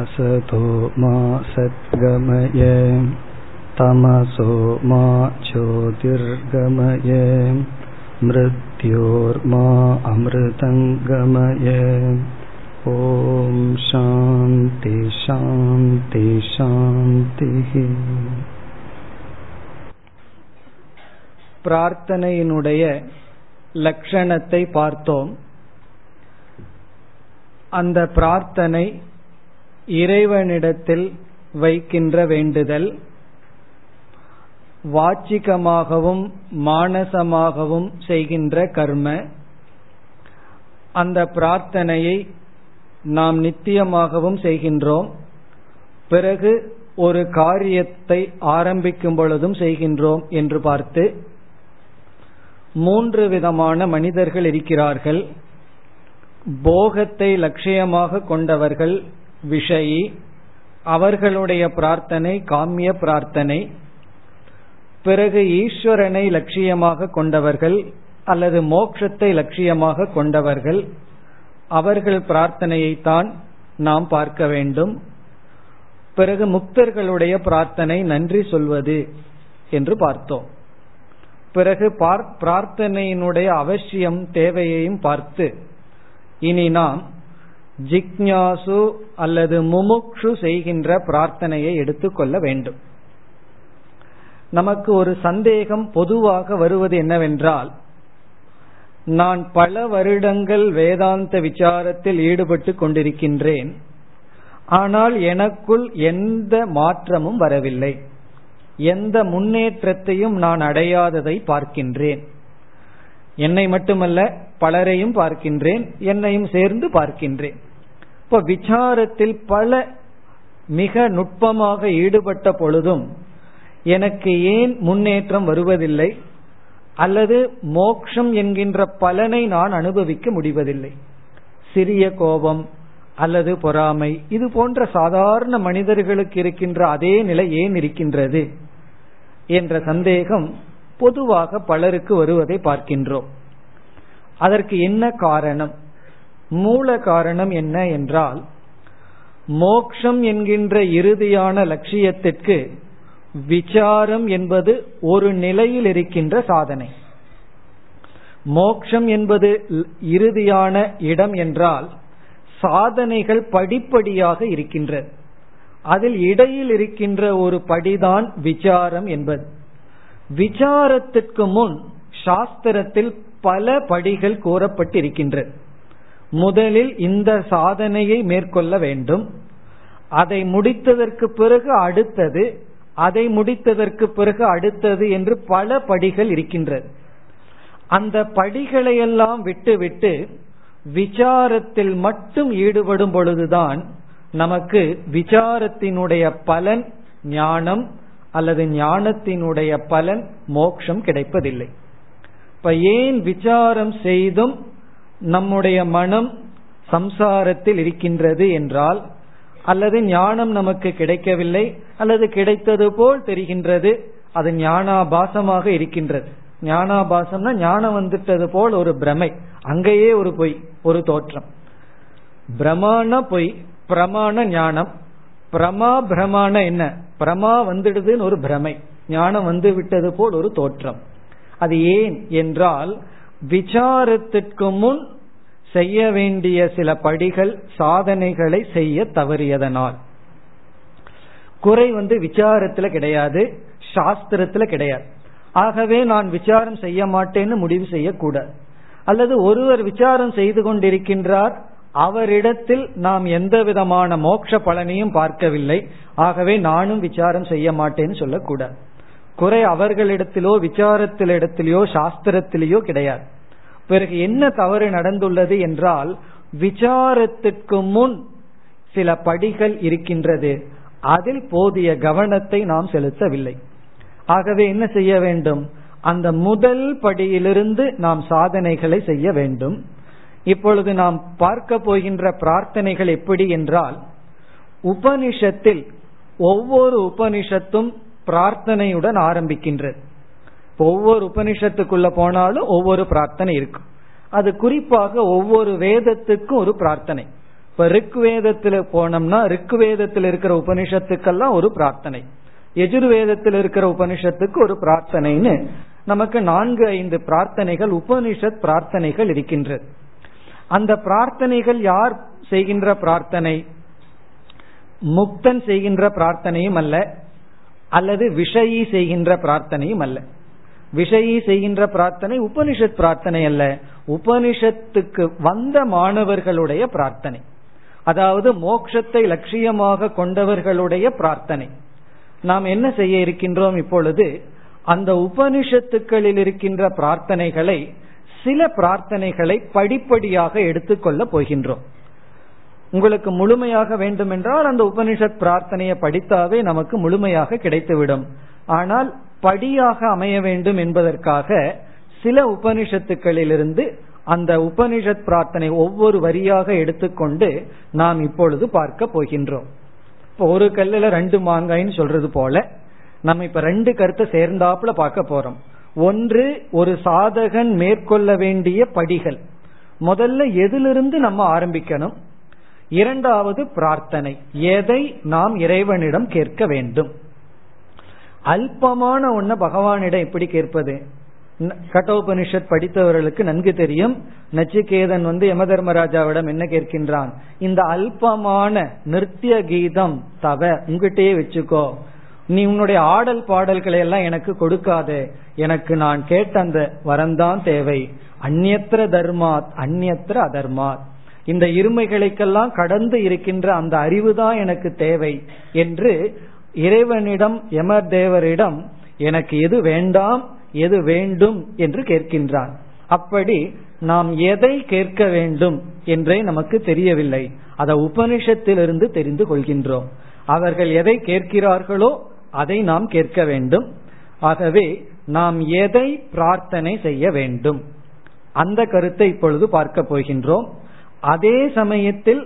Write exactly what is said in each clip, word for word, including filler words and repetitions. அசதோ மா சத்கமய தமசோ மா ஜோதிர்கமய மிருத்யோர்மா அமிர்தங்கமய. ஓம் சாந்தி சாந்தி சாந்தி. பிரார்த்தனையினுடைய லட்சணத்தை பார்த்தோம். அந்த பிரார்த்தனை இறைவனிடத்தில் வைக்கின்ற வேண்டுதல், வாச்சிகமாகவும் மானசமாகவும் செய்கின்ற கர்ம. அந்த பிரார்த்தனையை நாம் நித்தியமாகவும் செய்கின்றோம், பிறகு ஒரு காரியத்தை ஆரம்பிக்கும் பொழுதும் செய்கின்றோம் என்று பார்த்து, மூன்று விதமான மனிதர்கள் இருக்கிறார்கள். போகத்தை லட்சியமாக கொண்டவர்கள் விஷயி, அவர்களுடைய பிரார்த்தனை காமிய பிரார்த்தனை. பிறகு ஈஸ்வரனை லட்சியமாக கொண்டவர்கள் அல்லது மோட்சத்தை லட்சியமாக கொண்டவர்கள், அவர்கள் பிரார்த்தனையைத்தான் நாம் பார்க்க வேண்டும். பிறகு முக்தர்களுடைய பிரார்த்தனை நன்றி சொல்வது என்று பார்த்தோம். பிறகு பிரார்த்தனையினுடைய அவசியம் தேவையையும் பார்த்து, இனி நாம் ஜிக்ஞாசு அல்லது முமுக்ஷு செய்கின்ற பிரார்த்தனையை எடுத்துக்கொள்ள வேண்டும். நமக்கு ஒரு சந்தேகம் பொதுவாக வருவது என்னவென்றால், நான் பல வருடங்கள் வேதாந்த விசாரத்தில் ஈடுபட்டு கொண்டிருக்கின்றேன், ஆனால் எனக்குள் எந்த மாற்றமும் வரவில்லை, எந்த முன்னேற்றத்தையும் நான் அடையாததை பார்க்கின்றேன். என்னை மட்டுமல்ல, பலரையும் பார்க்கின்றேன், என்னையும் சேர்ந்து பார்க்கின்றேன். இப்போ விசாரத்தில் பல மிக நுட்பமாக ஈடுபட்ட பொழுதும் எனக்கு ஏன் முன்னேற்றம் வருவதில்லை, அல்லது மோட்சம் என்கின்ற பலனை நான் அனுபவிக்க முடிவதில்லை? சிறிய கோபம் அல்லது பொறாமை, இது போன்ற சாதாரண மனிதர்களுக்கு இருக்கின்ற அதே நிலை ஏன் இருக்கின்றது என்ற சந்தேகம் பொதுவாக பலருக்கு வருவதை பார்க்கின்றோம். அதற்கு என்ன காரணம்? மூல காரணம் என்ன என்றால், மோட்சம் என்கின்ற இறுதியான லட்சியத்திற்கு விசாரம் என்பது ஒரு நிலையில் இருக்கின்ற சாதனை. மோட்சம் என்பது இறுதியான இடம் என்றால் சாதனைகள் படிப்படியாக இருக்கின்றது. அதில் இடையில் இருக்கின்ற ஒரு படிதான் விசாரம் என்பது. விசாரத்திற்கு முன் சாஸ்திரத்தில் பல படிகள் கூறப்பட்டிருக்கின்றது. முதலில் இந்த சாதனையை மேற்கொள்ள வேண்டும், அதை முடித்ததற்கு பிறகு அடுத்தது, அதை முடித்ததற்கு பிறகு அடுத்தது என்று பல படிகள் இருக்கின்றது. அந்த படிகளையெல்லாம் விட்டுவிட்டு விசாரத்தில் மட்டும் ஈடுபடும் பொழுதுதான் நமக்கு விசாரத்தினுடைய பலன் ஞானம் அல்லது ஞானத்தினுடைய பலன் மோட்சம் கிடைப்பதில்லை. இப்ப ஏன் விசாரம் செய்தும் நம்முடைய மனம் சம்சாரத்தில் இருக்கின்றது என்றால், அல்லது ஞானம் நமக்கு கிடைக்கவில்லை, அல்லது கிடைத்தது போல் தெரிகின்றது, அது ஞானாபாசமாக இருக்கின்றது. ஞானாபாசம்னா ஞானம் வந்துட்டது போல் ஒரு பிரமை, அங்கேயே ஒரு பொய், ஒரு தோற்றம். பிரமான பொய், பிரமாண ஞானம். பிரமா பிரமான என்ன? பிரமா வந்துடுதுன்னு ஒரு பிரமை, ஞானம் வந்து விட்டது போல் ஒரு தோற்றம். அது ஏன் என்றால், விசாரத்திற்கு முன் செய்ய வேண்டிய சில படிகள் சாதனைகளை செய்ய தவறியதனால். குறை வந்து விசாரத்துல கிடையாது, சாஸ்திரத்துல கிடையாது. ஆகவே நான் விசாரம் செய்ய மாட்டேன்னு முடிவு செய்யக்கூடாது. அல்லது ஒருவர் விசாரம் செய்து கொண்டிருக்கின்றார், அவரிடத்தில் நாம் எந்த விதமான மோட்ச பலனையும் பார்க்கவில்லை, ஆகவே நானும் விசாரம் செய்ய மாட்டேன்னு சொல்லக்கூடாது. குறை அவர்களிடத்திலோ விசாரத்திலிடத்திலோ சாஸ்திரத்திலேயோ கிடையாது. பிறகு என்ன தவறு நடந்துள்ளது என்றால், விசாரத்திற்கு முன் சில படிகள் இருக்கின்றது, அதில் போதிய கவனத்தை நாம் செலுத்தவில்லை. ஆகவே என்ன செய்ய வேண்டும்? அந்த முதல் படியிலிருந்து நாம் சாதனைகளை செய்ய வேண்டும். இப்பொழுது நாம் பார்க்க போகின்ற பிரார்த்தனைகள் எப்படி என்றால், உபனிஷத்தில் ஒவ்வொரு உபனிஷத்தும் பிரார்த்தனையுடன் ஆரம்பிக்கின்றது. ஒவ்வொரு உபனிஷத்துக்குள்ள போனாலும் ஒவ்வொரு பிரார்த்தனை இருக்கும். அது குறிப்பாக ஒவ்வொரு வேதத்துக்கும் ஒரு பிரார்த்தனை. இப்ப ரிக்வேதத்துல போனோம்னா ரிக்வேதத்தில் இருக்கிற உபனிஷத்துக்கெல்லாம் ஒரு பிரார்த்தனை, எஜுர்வேதத்தில் இருக்கிற உபனிஷத்துக்கு ஒரு பிரார்த்தனைன்னு நமக்கு நான்கு ஐந்து பிரார்த்தனைகள், உபனிஷத் பிரார்த்தனைகள் இருக்கின்றது. அந்த பிரார்த்தனைகள் யார் செய்கின்ற பிரார்த்தனை? முக்தன் செய்கின்ற பிரார்த்தனையும் அல்ல, அல்லது விஷயி செய்கின்ற பிரார்த்தனையும் அல்ல. விஷயி செய்கின்ற பிரார்த்தனை உபனிஷத் பிரார்த்தனை அல்ல, உபனிஷத்துக்கு வந்த மாணவர்களுடைய பிரார்த்தனை, அதாவது மோட்சத்தை லட்சியமாக கொண்டவர்களுடைய பிரார்த்தனை. நாம் என்ன செய்ய இருக்கின்றோம் இப்பொழுது? அந்த உபனிஷத்துக்களில் இருக்கின்ற பிரார்த்தனைகளை, சில பிரார்த்தனைகளை படிப்படியாக எடுத்துக்கொள்ள போகின்றோம். உங்களுக்கு முழுமையாக வேண்டுமென்றால் அந்த உபனிஷத் பிரார்த்தனையை படித்தாவே நமக்கு முழுமையாக கிடைத்துவிடும். ஆனால் படியாக அமைய வேண்டும் என்பதற்காக சில உபனிஷத்துக்களிலிருந்து அந்த உபனிஷத் பிரார்த்தனை ஒவ்வொரு வரியாக எடுத்துக்கொண்டு நாம் இப்பொழுது பார்க்க போகின்றோம். இப்போ ஒரு கல்லுல ரெண்டு மாங்காயின்னு சொல்றது போல நம்ம இப்ப ரெண்டு கருத்தை சேர்ந்தாப்புல பார்க்க போறோம். ஒன்று, ஒரு சாதகன் மேற்கொள்ள வேண்டிய படிகள், முதல்ல எதிலிருந்து நம்ம ஆரம்பிக்கணும். இரண்டாவது பிரார்த்தனை, எதை நாம் இறைவனிடம் கேட்க வேண்டும். அல்பமான ஒன்ன பகவானிடம் எப்படி கேட்பது? கட்டோபனிஷத் படித்தவர்களுக்கு நன்கு தெரியும். நச்சிகேதன் வந்து யம தர்மராஜாவிடம் என்ன கேட்கின்றான்? இந்த அல்பமான நிருத்ய கீதம் தவ உங்ககிட்டயே வச்சுக்கோ, நீ உன்னுடைய ஆடல் பாடல்களை எல்லாம் எனக்கு கொடுக்காதே, எனக்கு நான் கேட்ட அந்த வரந்தான் தேவை. அந்நியத்திர தர்மாத் அந்நியத்திர அதர்மாத், இந்த இருமைகளுக்கெல்லாம் கடந்து இருக்கின்ற அந்த அறிவுதான் எனக்கு தேவை என்று இறைவனிடம், யமதேவரிடம் எனக்கு எது வேண்டாம் எது வேண்டும் என்று கேட்கின்றான். அப்படி நாம் எதை கேட்க வேண்டும் என்றே நமக்கு தெரியவில்லை, அதை உபனிஷத்திலிருந்து தெரிந்து கொள்கின்றோம். அவர்கள் எதை கேட்கிறார்களோ அதை நாம் கேட்க வேண்டும். ஆகவே நாம் எதை பிரார்த்தனை செய்ய வேண்டும், அந்த கருத்தை இப்பொழுது பார்க்க போகின்றோம். அதே சமயத்தில்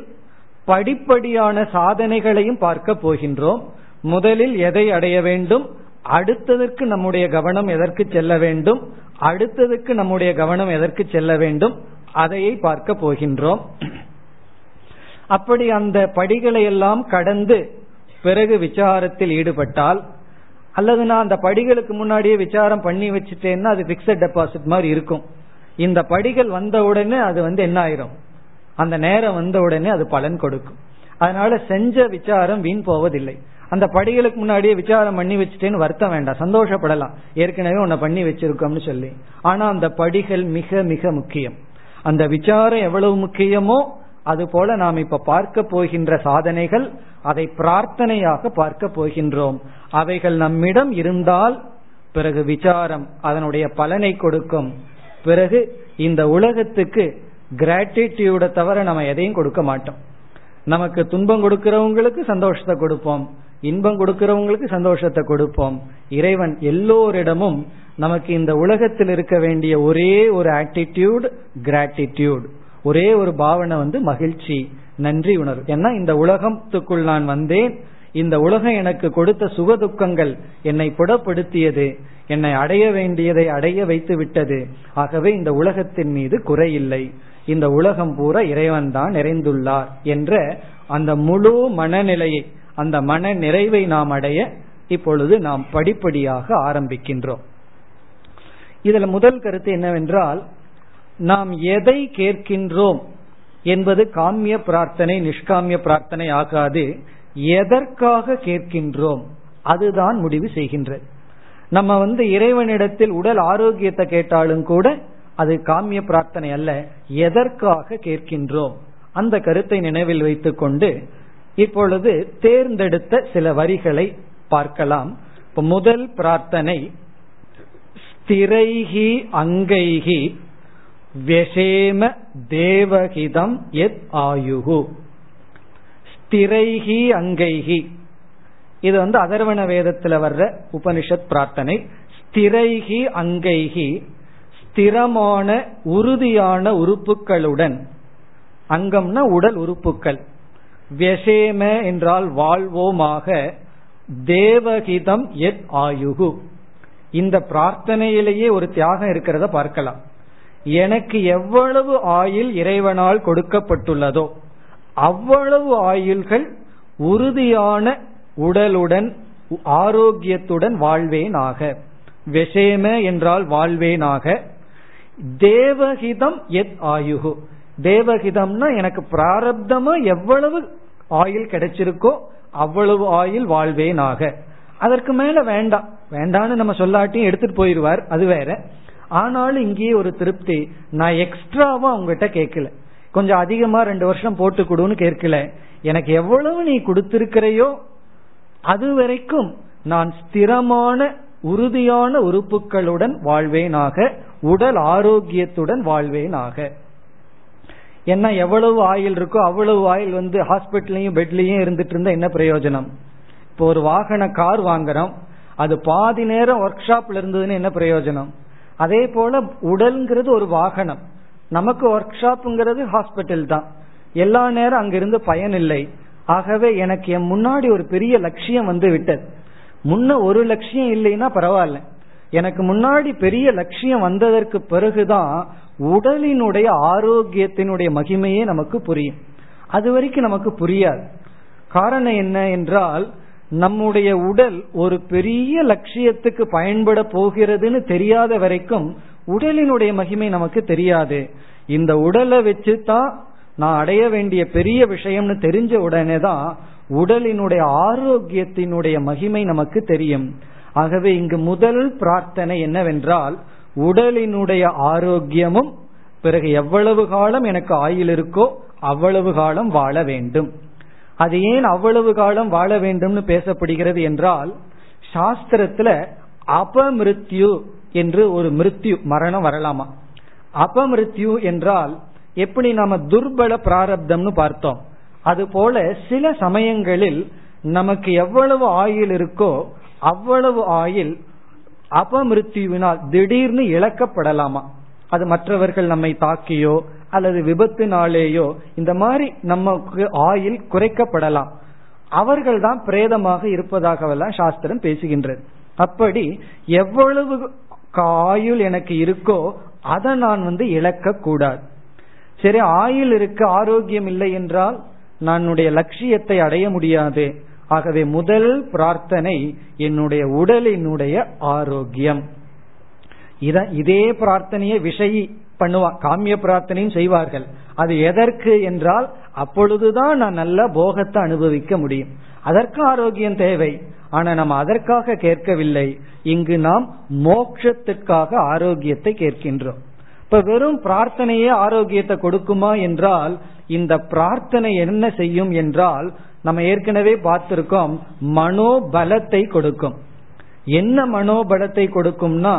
படிப்படியான சாதனைகளையும் பார்க்க போகின்றோம். முதலில் எதை அடைய வேண்டும், அடுத்ததற்கு நம்முடைய கவனம் எதற்கு செல்ல வேண்டும், அடுத்ததற்கு நம்முடைய கவனம் எதற்கு செல்ல வேண்டும், அதையை பார்க்க போகின்றோம். அப்படி அந்த படிகளை எல்லாம் கடந்து பிறகு விசாரத்தில் ஈடுபட்டால், அல்லது நான் அந்த படிகளுக்கு முன்னாடியே விசாரம் பண்ணி வச்சுட்டேன்னா அது பிக்ஸட் டெபாசிட் மாதிரி இருக்கும். இந்த படிகள் வந்த உடனே அது வந்து என்ன ஆயிரும், அந்த நேரம் வந்த உடனே அது பலன் கொடுக்கும். அதனால செஞ்ச விசாரம் வீண் போவதில்லை. அந்த படிகளுக்கு முன்னாடியே விசாரம் பண்ணி வச்சுட்டேன்னு வருத்தம் வேண்டாம், சந்தோஷப்படலாம், ஏற்கனவே உன்னை பண்ணி வச்சிருக்கோம்னு சொல்லி. ஆனா அந்த படிகள் மிக மிக முக்கியம். அந்த விசாரம் எவ்வளவு முக்கியமோ அது போல நாம் இப்ப பார்க்க போகின்ற சாதனைகள், அதை பிரார்த்தனையாக பார்க்க போகின்றோம். அவைகள் நம்மிடம் இருந்தால் பிறகு விசாரம் அதனுடைய பலனை கொடுக்கும். பிறகு இந்த உலகத்துக்கு கிராட்டிடியூட தவிர நம்ம எதையும் கொடுக்க மாட்டோம். நமக்கு துன்பம் கொடுக்கிறவங்களுக்கு சந்தோஷத்தை கொடுப்போம், இன்பம் கொடுக்கிறவங்களுக்கு சந்தோஷத்தை கொடுப்போம். இறைவன் எல்லோரிடமும் நமக்கு இந்த உலகத்தில் இருக்க வேண்டிய ஒரே ஒரு ஆட்டிடியூட் கிராட்டிடியூட், ஒரே ஒரு பாவனை வந்து மகிழ்ச்சி, நன்றி உணர்வு. ஏன்னா இந்த உலகத்துக்குள் நான் வந்தேன், இந்த உலகம் எனக்கு கொடுத்த சுக துக்கங்கள் என்னை புடப்படுத்தியது, என்னை அடைய வேண்டியதை அடைய வைத்து விட்டது. ஆகவே இந்த உலகத்தின் மீது குறையில்லை, இந்த உலகம் பூரா இறைவன் தான் நிறைந்துள்ளார் என்ற அந்த முழு மனநிலையை, அந்த மன நிறைவை நாம் அடைய இப்பொழுது நாம் படிப்படியாக ஆரம்பிக்கின்றோம். இதுல முதல் கருத்து என்னவென்றால், நாம் எதை கேட்கின்றோம் என்பது காமிய பிரார்த்தனை நிஷ்காமிய பிரார்த்தனை ஆகாது. எதற்காக கேட்கின்றோம் அதுதான் முடிவு செய்கின்றது. நம்ம வந்து இறைவனிடத்தில் உடல் ஆரோக்கியத்தை கேட்டாலும் கூட அது காமிய பிரார்த்தனை அல்ல. எதற்காக கேட்கின்றோம் அந்த கருத்தை நினைவில் வைத்துக் கொண்டு இப்பொழுது தேர்ந்தெடுத்த சில வரிகளை பார்க்கலாம். இப்ப முதல் பிரார்த்தனை, ஸ்திரைஹி அங்கைஹி வெஷேம தேவகிதம் எத் ஆயுஹு. ஸ்திரைஹி அங்கைஹி, இது வந்து அதர்வண வேதத்தில் வர்ற உபனிஷத் பிரார்த்தனை. ஸ்திரைஹி அங்கைஹி, ஸ்திரமான உறுதியான உறுப்புகளுடன், அங்கம்னா உடல் உறுப்புகள், வெஷேம என்றால் வாழ்வோமாக, தேவகிதம் எத் ஆயுகு. இந்த பிரார்த்தனையிலேயே ஒரு தியாகம் இருக்கிறத பார்க்கலாம். எனக்கு எவ்வளவு ஆயுள் இறைவனால் கொடுக்கப்பட்டுள்ளதோ அவ்வளவு ஆயுள்கள் உறுதியான உடலுடன் ஆரோக்கியத்துடன் வாழ்வேனாக. விஷேம என்றால் வாழ்வேனாக. தேவகிதம் எத் ஆயுகு, தேவகிதம்னா எனக்கு பிராரப்தமா எவ்வளவு ஆயுள் கிடைச்சிருக்கோ அவ்வளவு ஆயுள் வாழ்வேனாக. அதற்கு மேல வேண்டாம், வேண்டான்னு நம்ம சொல்லாட்டியும் எடுத்துட்டு போயிருவார், அது வேற. ஆனாலும் இங்கேயே ஒரு திருப்தி, நான் எக்ஸ்ட்ராவா உங்ககிட்ட கேட்கல, கொஞ்சம் அதிகமா ரெண்டு வருஷம் போட்டு கொடுன்னு கேட்கல, எனக்கு எவ்வளவு நீ கொடுத்திருக்கிறையோ அது வரைக்கும் நான் ஸ்திரமான உறுதியான உறுப்புகளுடன் வாழ்வேனாக, உடல் ஆரோக்கியத்துடன் வாழ்வேனாக. என்ன எவ்வளவு ஆயில் இருக்கோ அவ்வளவு ஆயில் வந்து ஹாஸ்பிட்டல்லையும் பெட்லையும் இருந்துட்டு இருந்தா என்ன பிரயோஜனம்? இப்போ ஒரு வாகன கார் வாங்குறோம், அது பாதி நேரம் ஒர்க் ஷாப்ல இருந்ததுன்னு என்ன பிரயோஜனம்? அதே போல உடல்ங்கிறது ஒரு வாகனம், நமக்கு ஒர்க் ஷாப்ங்கிறது ஹாஸ்பிட்டல் தான், எல்லா நேரம் அங்கிருந்து பயன் இல்லை. ஆகவே எனக்கு என் முன்னாடி ஒரு பெரிய லட்சியம் வந்து விட்டது. முன்ன ஒரு லட்சியம் இல்லைன்னா பரவாயில்ல, எனக்கு முன்னாடி பெரிய லட்சியம் வந்ததற்கு பிறகுதான் உடலினுடைய ஆரோக்கியத்தினுடைய மகிமையே நமக்கு புரியும். அது வரைக்கும் நமக்கு புரியாது. காரணம் என்ன என்றால், நம்முடைய உடல் ஒரு பெரிய லட்சியத்துக்கு பயன்பட போகிறதுன்னு தெரியாத வரைக்கும் உடலினுடைய மகிமை நமக்கு தெரியாது. இந்த உடலை வச்சு தான் நான் அடைய வேண்டிய பெரிய விஷயம்னு தெரிஞ்ச உடனே தான் உடலினுடைய ஆரோக்கியத்தினுடைய மகிமை நமக்கு தெரியும். ஆகவே இங்கு முதல் பிரார்த்தனை என்னவென்றால், உடலினுடைய ஆரோக்கியமும் பிறகு எவ்வளவு காலம் எனக்கு ஆயுள் இருக்கோ அவ்வளவு காலம் வாழ வேண்டும். அது ஏன் அவ்வளவு காலம் வாழ வேண்டும்னு பேசப்படுகிறது என்றால், சாஸ்திரத்துல அபமிருத்யு என்று ஒரு மிருத்யு மரணம் வரலாமா. அபமிருத்யு என்றால் எப்படி நாம துர்பல பிராரப்தம்னு பார்த்தோம், அது போல சில சமயங்களில் நமக்கு எவ்வளவு ஆயுள் இருக்கோ அவ்வளவு ஆயுள் அபமிருத்யுவினால் திடீர்னு இழக்கப்படலாமா. அது மற்றவர்கள் நம்மை தாக்கியோ அல்லது விபத்தினாலேயோ இந்த மாதிரி நமக்கு ஆயுள் குறைக்கப்படலாம். அவர்கள் தான் பிரேதமாக இருப்பதாகவெல்லாம் சாஸ்திரம் பேசுகின்றது. அப்படி எவ்வளவு ஆயுள் எனக்கு இருக்கோ அதை நான் வந்து இழக்க கூடாது. சரி, ஆயுள் இருக்க ஆரோக்கியம் இல்லை என்றால் நானுடைய லட்சியத்தை அடைய முடியாது. ஆகவே முதல் பிரார்த்தனை என்னுடைய உடலினுடைய ஆரோக்கியம். இத இதே பிரார்த்தனையை விஷயி பண்ணுவா, காமிய பிரார்த்தனையும் செய்வார்கள். அது எதற்கு என்றால், அப்பொழுதுதான் நான் நல்ல போகத்தை அனுபவிக்க முடியும், அதற்கு ஆரோக்கியம் தேவை. ஆனா நாம் அதற்காக கேட்கவில்லை, இங்கு நாம் மோட்சத்திற்காக ஆரோக்கியத்தை கேட்கின்றோம். இப்ப வெறும் பிரார்த்தனையே ஆரோக்கியத்தை கொடுக்குமா என்றால், இந்த பிரார்த்தனை என்ன செய்யும் என்றால், நம்ம ஏற்கனவே பார்த்திருக்கோம், மனோபலத்தை கொடுக்கும். என்ன மனோபலத்தை கொடுக்கும்னா,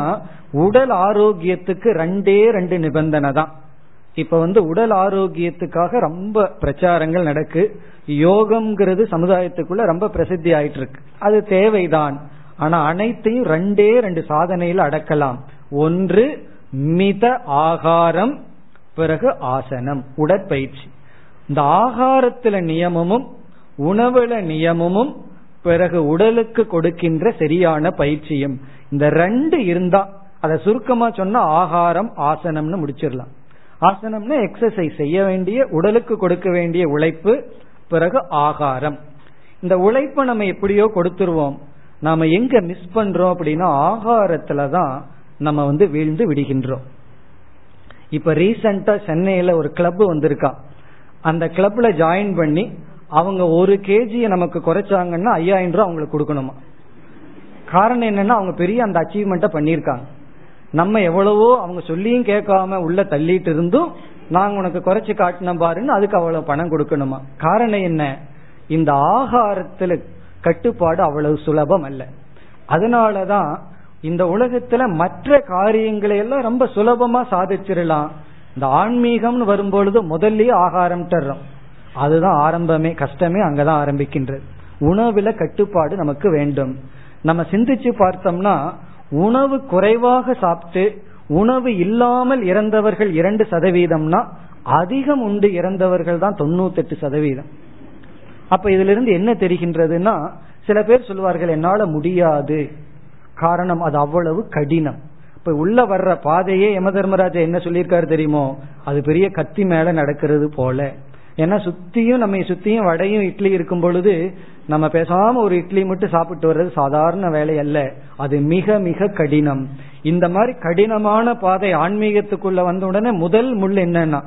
உடல் ஆரோக்கியத்துக்கு ரெண்டே ரெண்டு நிபந்தனை தான். இப்ப வந்து உடல் ஆரோக்கியத்துக்காக ரொம்ப பிரச்சாரங்கள் நடக்கு, யோகம்ங்கிறது சமுதாயத்துக்குள்ள ரொம்ப பிரசித்தி ஆயிட்டு இருக்கு, அது தேவைதான். ஆனா அனைத்தையும் ரெண்டே ரெண்டு சாதனையில் அடக்கலாம். ஒன்று மித ஆகாரம், பிறகு ஆசனம் உடற்பயிற்சி. இந்த ஆகாரத்துல நியமமும் உணவுல நியமமும் பிறகு உடலுக்கு கொடுக்கின்ற சரியான பயிற்சியும், இந்த ரெண்டு இருந்தா, அதை சுருக்கமா சொன்னா ஆகாரம் ஆசனம்னு முடிச்சிடலாம். ஆசனம்னா எக்ஸசைஸ் செய்ய வேண்டிய உடலுக்கு கொடுக்க வேண்டிய உழைப்பு, பிறகு ஆகாரம். இந்த உழைப்பை நம்ம எப்படியோ கொடுத்துருவோம், நாம எங்க மிஸ் பண்றோம் அப்படின்னா ஆகாரத்துலதான் நம்ம வந்து வீழ்ந்து விடுகின்றோம். இப்ப ரீசண்டா சென்னையில ஒரு கிளப் வந்திருக்கா, அந்த கிளப்ல ஜாயின் பண்ணி அவங்க ஒரு கேஜியை நமக்கு குறைச்சாங்கன்னா ஐயாயிரம் ரூபாய் அவங்களுக்கு கொடுக்கணுமா. காரணம் என்னன்னா, அவங்க பெரிய அந்த அச்சீவ்மெண்ட்டை பண்ணியிருக்காங்க. நம்ம எவ்வளவோ அவங்க சொல்லியும் கேட்காம உள்ள தள்ளிட்டு இருந்தும் நாங்க உனக்கு குறைச்சி காட்டினோம் பாருன்னு அதுக்கு அவ்வளவு பணம் கொடுக்கணுமா. காரணம் என்ன, இந்த ஆகாரத்துல கட்டுப்பாடு அவ்வளவு சுலபம் அல்ல. அதனாலதான் இந்த உலகத்துல மற்ற காரியங்களை எல்லாம் ரொம்ப சுலபமா சாதிச்சிடலாம், இந்த ஆன்மீகம்னு வரும்பொழுது முதல்லயே ஆகாரம் தர்றோம், அதுதான் ஆரம்பமே, கஷ்டமே அங்கதான் ஆரம்பிக்கின்றது. உணவுல கட்டுப்பாடு நமக்கு வேண்டும். நம்ம சிந்திச்சு பார்த்தோம்னா, உணவு குறைவாக சாப்பிட்டு உணவு இல்லாமல் இறந்தவர்கள் இரண்டு சதவீதம்னா, அதிகம் உண்டு இறந்தவர்கள் தான் தொண்ணூத்தி எட்டு சதவீதம். அப்ப இதுல இருந்து என்ன தெரிகின்றதுன்னா, சில பேர் சொல்லுவார்கள் என்னால முடியாது, காரணம் அது அவ்வளவு கடினம். இப்ப உள்ள வர்ற பாதையே யம தர்மராஜா என்ன சொல்லியிருக்காரு தெரியுமோ, அது பெரிய கத்தி மேல நடக்கிறது போல. ஏன்னா சுத்தியும் நம்ம சுத்தியும் வடையும் இட்லி இருக்கும் பொழுது நம்ம பேசாம ஒரு இட்லி மட்டும் சாப்பிட்டு வர்றது சாதாரண வேலை அல்ல, அது மிக மிக கடினம். இந்த மாதிரி கடினமான பாதை ஆன்மீகத்துக்குள்ள வந்த உடனே முதல் முள் என்னன்னா,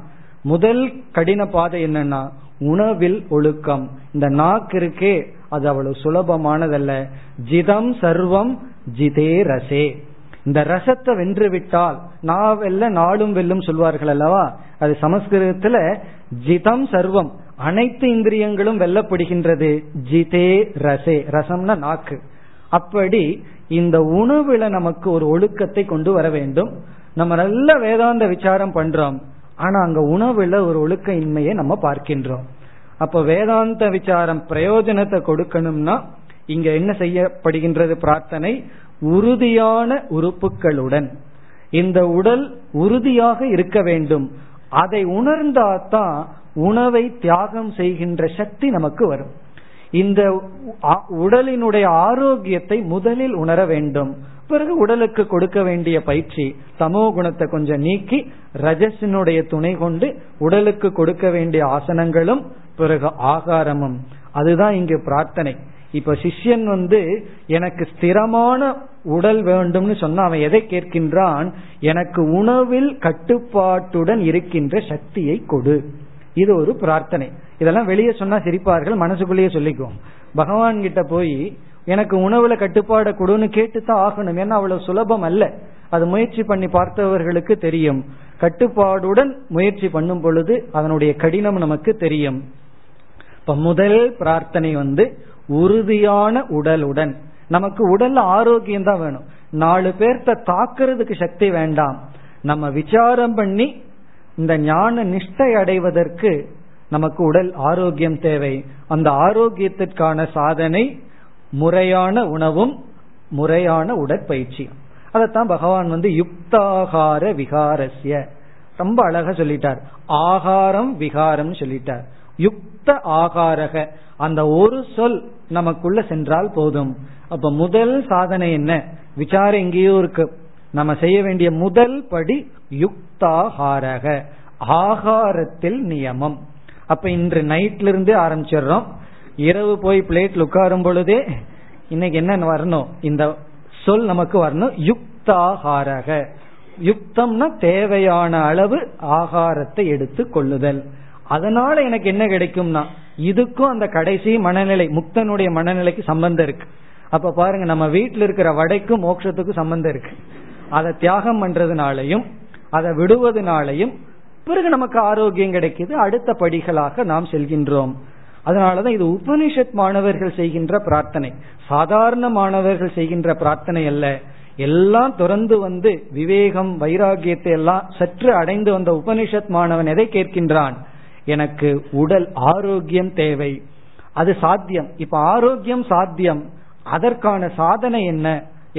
முதல் கடின பாதை என்னன்னா உணவில் ஒழுக்கம். இந்த நாக்கு இருக்கே அது அவ்வளவு சுலபமானதல்ல. ஜிதம் சர்வம் ஜிதே ரசே, இந்த ரசத்தை வென்று விட்டால், நான் வெல்ல நாளும் வெல்லும் சொல்வார்கள் அல்லவா, அது சமஸ்கிருதத்துல ஜிதம் சர்வம் அனைத்து இந்திரியங்களும் வெல்லப்படுகின்றது. ஜிதே ரசே, ரசம்னா நாக்கு. அப்படி இந்த உணவுல நமக்கு ஒரு ஒழுக்கத்தை கொண்டு வர வேண்டும். நம்ம நல்ல வேதாந்த விசாரம் பண்றோம், ஆனா அங்க உணவுல ஒரு ஒழுக்க இன்மையை நம்ம பார்க்கின்றோம். அப்ப வேதாந்த விசாரம் பிரயோஜனத்தை கொடுக்கணும்னா இங்க என்ன செய்யப்படுகின்றது பிரார்த்தனை, உறுதியான உறுப்புகளுடன் இந்த உடல் உறுதியாக இருக்க வேண்டும். அதை உணர்ந்தாதான் உணவை தியாகம் செய்கின்ற சக்தி நமக்கு வரும். இந்த உடலினுடைய ஆரோக்கியத்தை முதலில் உணர வேண்டும். பிறகு உடலுக்கு கொடுக்க வேண்டிய பயிற்சி, தமோ குணத்தை கொஞ்சம் நீக்கி ரஜசினுடைய துணை கொண்டு உடலுக்கு கொடுக்க வேண்டிய ஆசனங்களும் பிறகு ஆகாரமும், அதுதான் இங்கு பிரார்த்தனை. இப்ப சிஷ்யன் வந்து எனக்கு ஸ்திரமான உடல் வேண்டும்னு சொன்னா அவன் எதை கேட்கின்றான், எனக்கு உணவில் கட்டுப்பாட்டுடன் இருக்கின்ற சக்தியை கொடு. இது ஒரு பிரார்த்தனை. இதெல்லாம் வெளியே சொன்னா சிரிப்பார்கள், மனசுக்குள்ளேயே சொல்லிக்குவோம். பகவான் கிட்ட போய் எனக்கு உணவுல கட்டுப்பாடு கொடுன்னு கேட்டுதான் ஆகணும், ஏன்னா அவ்வளவு சுலபம் அல்ல. அது முயற்சி பண்ணி பார்த்தவர்களுக்கு தெரியும். கட்டுப்பாடுடன் முயற்சி பண்ணும் பொழுது அதனுடைய கடினம் நமக்கு தெரியும். இப்ப முதல் பிரார்த்தனை வந்து உறுதியான உடலுடன். நமக்கு உடல்ல ஆரோக்கியம் தான் வேணும், நாலு பேர்த்த தாக்குறதுக்கு சக்தி வேண்டாம். நம்ம விசாரம் பண்ணி இந்த ஞான நிஷ்டை அடைவதற்கு நமக்கு உடல் ஆரோக்கியம் தேவை. அந்த ஆரோக்கியத்திற்கான சாதனை முறையான உணவும் முறையான உடற்பயிற்சியும். அதத்தான் பகவான் வந்து யுக்தாகார விகாரஸ்ய ரொம்ப அழகா சொல்லிட்டார். ஆகாரம் விகாரம் சொல்லிட்டார். யுக்த ஆகாரக, அந்த ஒரு சொல் நமக்குள்ள சென்றால் போதும். அப்ப முதல் சாதனை என்ன, விசாரம் எங்கேயோ இருக்கு, நம்ம செய்ய வேண்டிய முதல் படி யுக்தாகாரக, ஆகாரத்தில் நியமம். அப்ப இன்று நைட்ல இருந்தே ஆரம்பிச்சிடறோம். இரவு போய் பிளேட்ல உட்காரும் பொழுதே இன்னைக்கு என்ன வரணும், இந்த சொல் நமக்கு வரணும், யுக்தாகாரக. யுக்தம்னா தேவையான அளவு ஆகாரத்தை எடுத்து கொள்ளுதல். அதனால எனக்கு என்ன கிடைக்கும்னா, இதுக்கும் அந்த கடைசி மனநிலை, முக்தனுடைய மனநிலைக்கு சம்பந்தம் இருக்கு. அப்ப பாருங்க, நம்ம வீட்டில் இருக்கிற வடைக்கும் மோட்சத்துக்கும் சம்பந்தம் இருக்கு. அதை தியாகம் பண்றதுனாலையும் அதை விடுவதனாலையும் பிறகு நமக்கு ஆரோக்கியம் கிடைக்கிது. அடுத்த படிகளாக நாம் செல்கின்றோம். அதனாலதான் இது உபனிஷத் மாணவர்கள் செய்கின்ற பிரார்த்தனை, சாதாரண மாணவர்கள் செய்கின்ற பிரார்த்தனை அல்ல. எல்லாம் துறந்து வந்து விவேகம் வைராகியத்தை எல்லாம் சற்று அடைந்து வந்த உபனிஷத் மாணவன் எதை கேட்கின்றான், எனக்கு உடல் ஆரோக்கியம் தேவை. அது சாத்தியம். இப்ப ஆரோக்கியம் சாத்தியம், அதற்கான சாதனை என்ன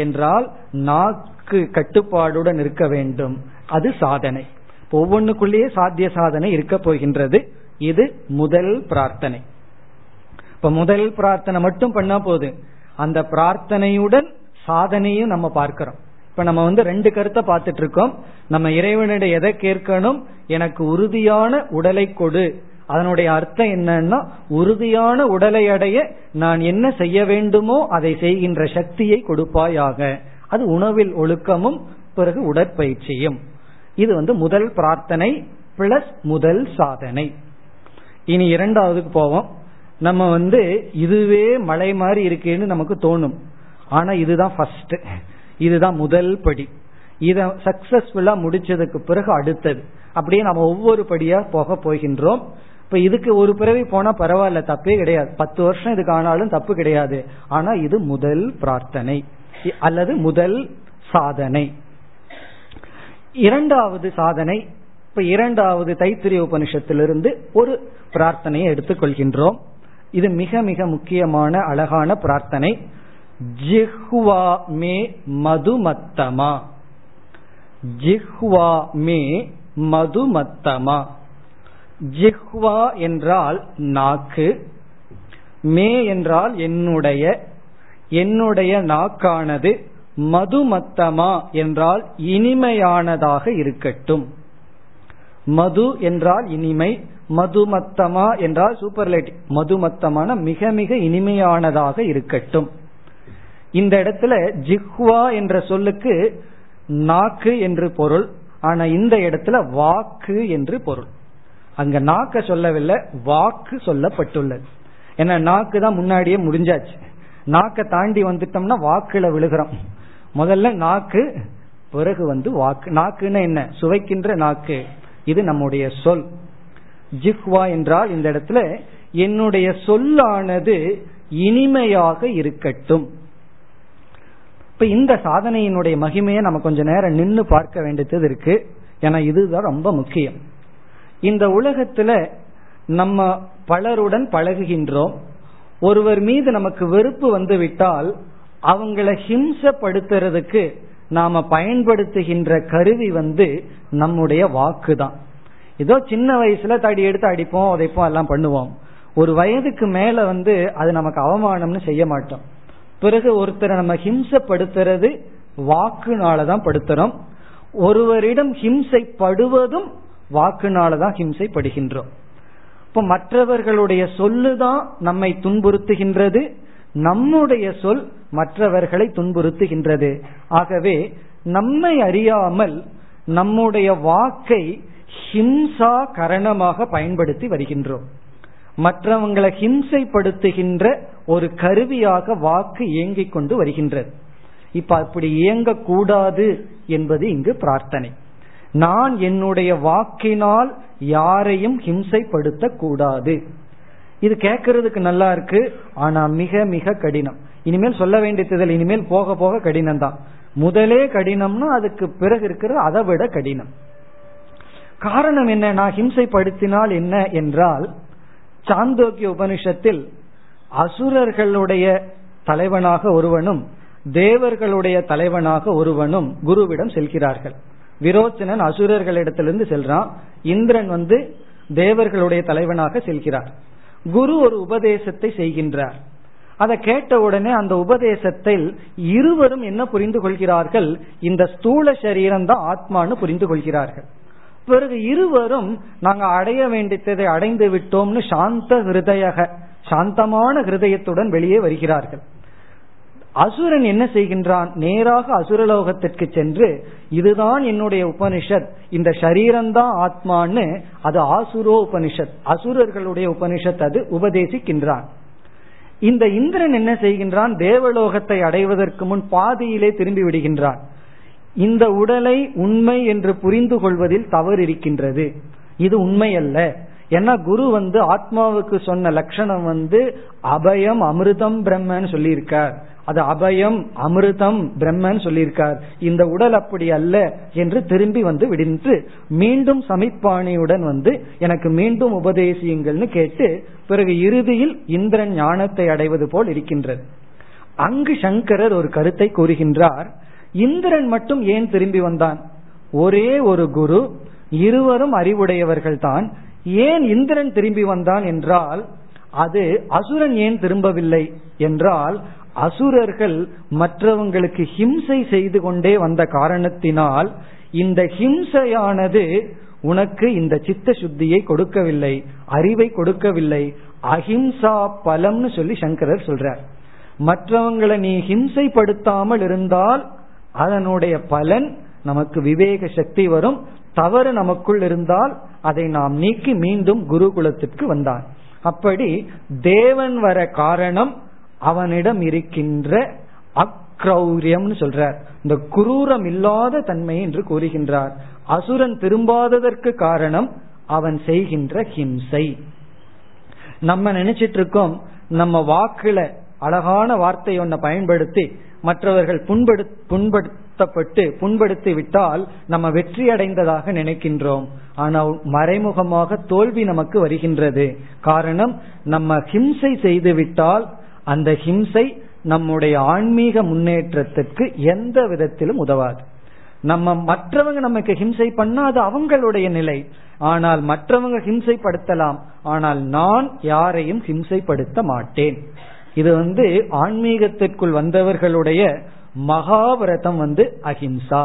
என்றால் நாக்கு கட்டுப்பாடுடன் இருக்க வேண்டும். அது சாதனை. ஒவ்வொன்றுக்குள்ளேயே சாத்திய சாதனை இருக்க போகின்றது. இது முதல் பிரார்த்தனை. இப்ப முதல் பிரார்த்தனை மட்டும் பண்ணா போது, அந்த பிரார்த்தனையுடன் சாதனையும் நம்ம பார்க்கிறோம். இப்ப நம்ம வந்து ரெண்டு கருத்தை பார்த்துட்டு இருக்கோம். நம்ம இறைவனிடம் எதை கேட்கணும், எனக்கு உறுதியான உடலை கொடு. அதனுடைய அர்த்தம் என்னன்னா, உறுதியான உடலை அடைய நான் என்ன செய்ய வேண்டுமோ அதை செய்கின்ற சக்தியை கொடுப்பாயாக. அது உணவில் ஒழுக்கமும் பிறகு உடற்பயிற்சியும். இது வந்து முதல் பிரார்த்தனை பிளஸ் முதல் சாதனை. இனி இரண்டாவதுக்கு போவோம். நம்ம வந்து இதுவே மலை மாதிரி இருக்கேன்னு நமக்கு தோணும், ஆனா இதுதான் ஃபர்ஸ்ட், இதுதான் முதல் படி. இத சக்சஸ்ஃபுல்லா முடிச்சதுக்கு பிறகு அடுத்தது, அப்படியே நம்ம ஒவ்வொரு படியா போக போகின்றோம். இப்ப இதுக்கு ஒரு பிறவி போனா பரவாயில்ல, தப்பே கிடையாது. பத்து வருஷம் இதுக்கு ஆனாலும் தப்பு கிடையாது. ஆனா இது முதல் பிரார்த்தனை அல்லது முதல் சாதனை. இரண்டாவது சாதனை, இப்ப இரண்டாவது தைத்திரிய உபனிஷத்திலிருந்து ஒரு பிரார்த்தனையை எடுத்துக்கொள்கின்றோம். இது மிக மிக முக்கியமான அழகான பிரார்த்தனை. ஜிஹ்வா மே மதுமத்தமா, ஜிஹ்வா மே மதுமத்தமா. ஜிஹ்வா என்றால் நாக்கு, மே என்றால் என்னுடைய, என்னுடைய நாக்கானது மதுமத்தமா என்றால் இனிமையானதாக இருக்கட்டும். மது என்றால் இனிமை, மதுமத்தமா என்றால் சூப்பர்லேட்டிவ், மதுமத்தமான மிக மிக இனிமையானதாக இருக்கட்டும். இந்த இடத்துல ஜிஹ்வா என்ற சொல்லுக்கு நாக்கு என்று பொருள், ஆனா இந்த இடத்துல வாக்கு என்று பொருள். அங்க நாக்க சொல்லவில்லை, வாக்கு சொல்லப்பட்டுள்ளது. ஏன்னா நாக்கு தான் முன்னாடியே முடிஞ்சாச்சு, நாக்க தாண்டி வந்துட்டோம்னா வாக்குல விழுகிறோம். முதல்ல நாக்கு, பிறகு வந்து வாக்கு. நாக்குன்னு என்ன? சுவைக்கின்ற நாக்கு, இது நம்முடைய சொல். ஜிஹ்வா என்றால் இந்த இடத்துல என்னுடைய சொல்லானது இனிமையாக இருக்கட்டும். இப்ப இந்த சாதனையினுடைய மகிமையை நம்ம கொஞ்ச நேரம் நின்று பார்க்க வேண்டியது இருக்கு, ஏன்னா இதுதான் ரொம்ப முக்கியம். இந்த உலகத்துல நம்ம பலருடன் பழகுகின்றோம். ஒருவர் மீது நமக்கு வெறுப்பு வந்து விட்டால் அவங்களை ஹிம்சப்படுத்துறதுக்கு நாம பயன்படுத்துகின்ற கருவி வந்து நம்முடைய வாக்கு தான். ஏதோ சின்ன வயசுல தடி எடுத்து அடிப்போம், உதைப்போம், எல்லாம் பண்ணுவோம். ஒரு வயதுக்கு மேல வந்து அது நமக்கு அவமானம்னு செய்ய மாட்டோம். பிறகு ஒருத்தரை நம்ம ஹிம்சப்படுத்துறது வாக்குனாலதான் படுத்துறோம். ஒருவரிடம் ஹிம்சைப்படுவதும் வாக்குனாலதான் ஹிம்சைப்படுகின்றோம். இப்போ மற்றவர்களுடைய சொல்லுதான் நம்மை துன்புறுத்துகின்றது, நம்முடைய சொல் மற்றவர்களை துன்புறுத்துகின்றது. ஆகவே நம்மை அறியாமல் நம்முடைய வாக்கை ஹிம்சா காரணமாக பயன்படுத்தி வருகின்றோம். மற்றவங்களை ஹிம்சைப்படுத்துகின்ற ஒரு கருவியாக வாக்கு இயங்கிக் கொண்டு வருகின்றது. இப்ப அப்படி இயங்கக்கூடாது என்பது இங்கு பிரார்த்தனை. நான் என்னுடைய வாக்கினால் யாரையும் ஹிம்சைப்படுத்த கூடாது. இது கேட்கறதுக்கு நல்லா இருக்கு, ஆனா மிக மிக கடினம். இனிமேல் சொல்ல வேண்டியதில் இனிமேல் போக போக கடினம் தான். முதலே கடினம்னா அதுக்கு பிறகு இருக்கிறது அதை விட கடினம். காரணம் என்ன? நான் ஹிம்சைப்படுத்தினால் என்ன என்றால், சாந்தோக்கிய உபனிஷத்தில் அசுரர்களுடைய தலைவனாக ஒருவனும் தேவர்களுடைய தலைவனாக ஒருவனும் குருவிடம் செல்கிறார்கள். விரோச்சனன் அசுரர்களிடத்திலிருந்து செல்றான், இந்திரன் வந்து தேவர்களுடைய தலைவனாக செல்கிறார். குரு ஒரு உபதேசத்தை செய்கின்றார். அதை கேட்ட உடனே அந்த உபதேசத்தில் இருவரும் என்ன புரிந்து கொள்கிறார்கள்? இந்த ஸ்தூல சரீரம் தான் ஆத்மான்னு புரிந்து கொள்கிறார்கள். பிறகு இருவரும் நாங்க அடைய வேண்டியதை அடைந்து விட்டோம்னு சாந்த ஹிருதயக சாந்தமான ஹிருதயத்துடன் வெளியே வருகிறார்கள். அசுரன் என்ன செய்கின்றான்? நேராக அசுரலோகத்திற்கு சென்று இதுதான் என்னுடைய உபனிஷத், இந்த ஷரீரம்தான் ஆத்மான்னு, அது ஆசுரோ உபனிஷத், அசுரர்களுடைய உபனிஷத், அது உபதேசிக்கின்றான். இந்த இந்திரன் என்ன செய்கின்றான்? தேவலோகத்தை அடைவதற்கு முன் பாதியிலே திரும்பி விடுகின்றான். இந்த உடலை உண்மை என்று புரிந்து கொள்வதில் தவறு இருக்கின்றது, இது உண்மை அல்ல. ஏன்னா குரு வந்து ஆத்மாவுக்கு சொன்ன லட்சணம் வந்து அபயம் அமிர்தம் பிரம்மன்னு சொல்லியிருக்கார். அது அபயம் அமிர்தம் பிரம்மன்னு சொல்லியிருக்கார். இந்த உடல் அப்படி அல்ல என்று திரும்பி வந்து விடுத்து மீண்டும் சமிப்பாணியுடன் வந்து எனக்கு மீண்டும் உபதேசியுங்கள்னு கேட்டு பிறகு இறுதியில் இந்திரன் ஞானத்தை அடைவது போல் இருக்கின்றது. அங்கு சங்கரர் ஒரு கருத்தை கூறுகின்றார், இந்திரன் மட்டும் ஏன் திரும்பி வந்தான்? ஒரே ஒரு குரு, இருவரும் அறிவுடையவர்கள் தான். ஏன் இந்திரன் திரும்பி வந்தான் என்றால், அது அசுரன் ஏன் திரும்பவில்லை என்றால், அசுரர்கள் மற்றவங்களுக்கு ஹிம்சை செய்து கொண்டே வந்த காரணத்தினால் இந்த ஹிம்சையானது உனக்கு இந்த சித்த சுத்தியை கொடுக்கவில்லை, அறிவை கொடுக்கவில்லை. அஹிம்சா பலம்னு சொல்லி சங்கரர் சொல்றார். மற்றவங்களை நீ ஹிம்சைப்படுத்தாமல் இருந்தால் அதனுடைய பலன் நமக்கு விவேக சக்தி வரும். தவறு நமக்குள் இருந்தால் அதை நாம் நீக்கி மீண்டும் குருகுலத்திற்கு வந்தான். அப்படி தேவன் வர காரணம் அவனிடம் இருக்கின்ற அக்ரௌரியம்னு சொல்றார், இந்த குரூரம் இல்லாத தன்மை என்று கூறுகின்றார். அசுரன் திரும்பாததற்கு காரணம் அவன் செய்கின்ற ஹிம்சை. நம்ம நினைச்சிட்டு இருக்கோம் நம்ம வாக்குல அழகான வார்த்தை ஒன்ன பயன்படுத்தி மற்றவர்கள் புண்படு புண்படுத்தப்பட்டு புண்படுத்தி விட்டால் நம்ம வெற்றி அடைந்ததாக நினைக்கின்றோம். ஆனால் மறைமுகமாக தோல்வி நமக்கு வருகின்றது. காரணம், நம்ம ஹிம்சை செய்து விட்டால் அந்த ஹிம்சை நம்முடைய ஆன்மீக முன்னேற்றத்திற்கு எந்த விதத்திலும் உதவாது. நம்ம மற்றவங்க நமக்கு ஹிம்சை பண்ணா அது அவங்களுடைய நிலை, ஆனால் மற்றவங்க ஹிம்சைப்படுத்தலாம், ஆனால் நான் யாரையும் ஹிம்சைப்படுத்த மாட்டேன். இது வந்து ஆன்மீகத்திற்குள் வந்தவர்களுடைய மகாவிரதம் வந்து அஹிம்சா.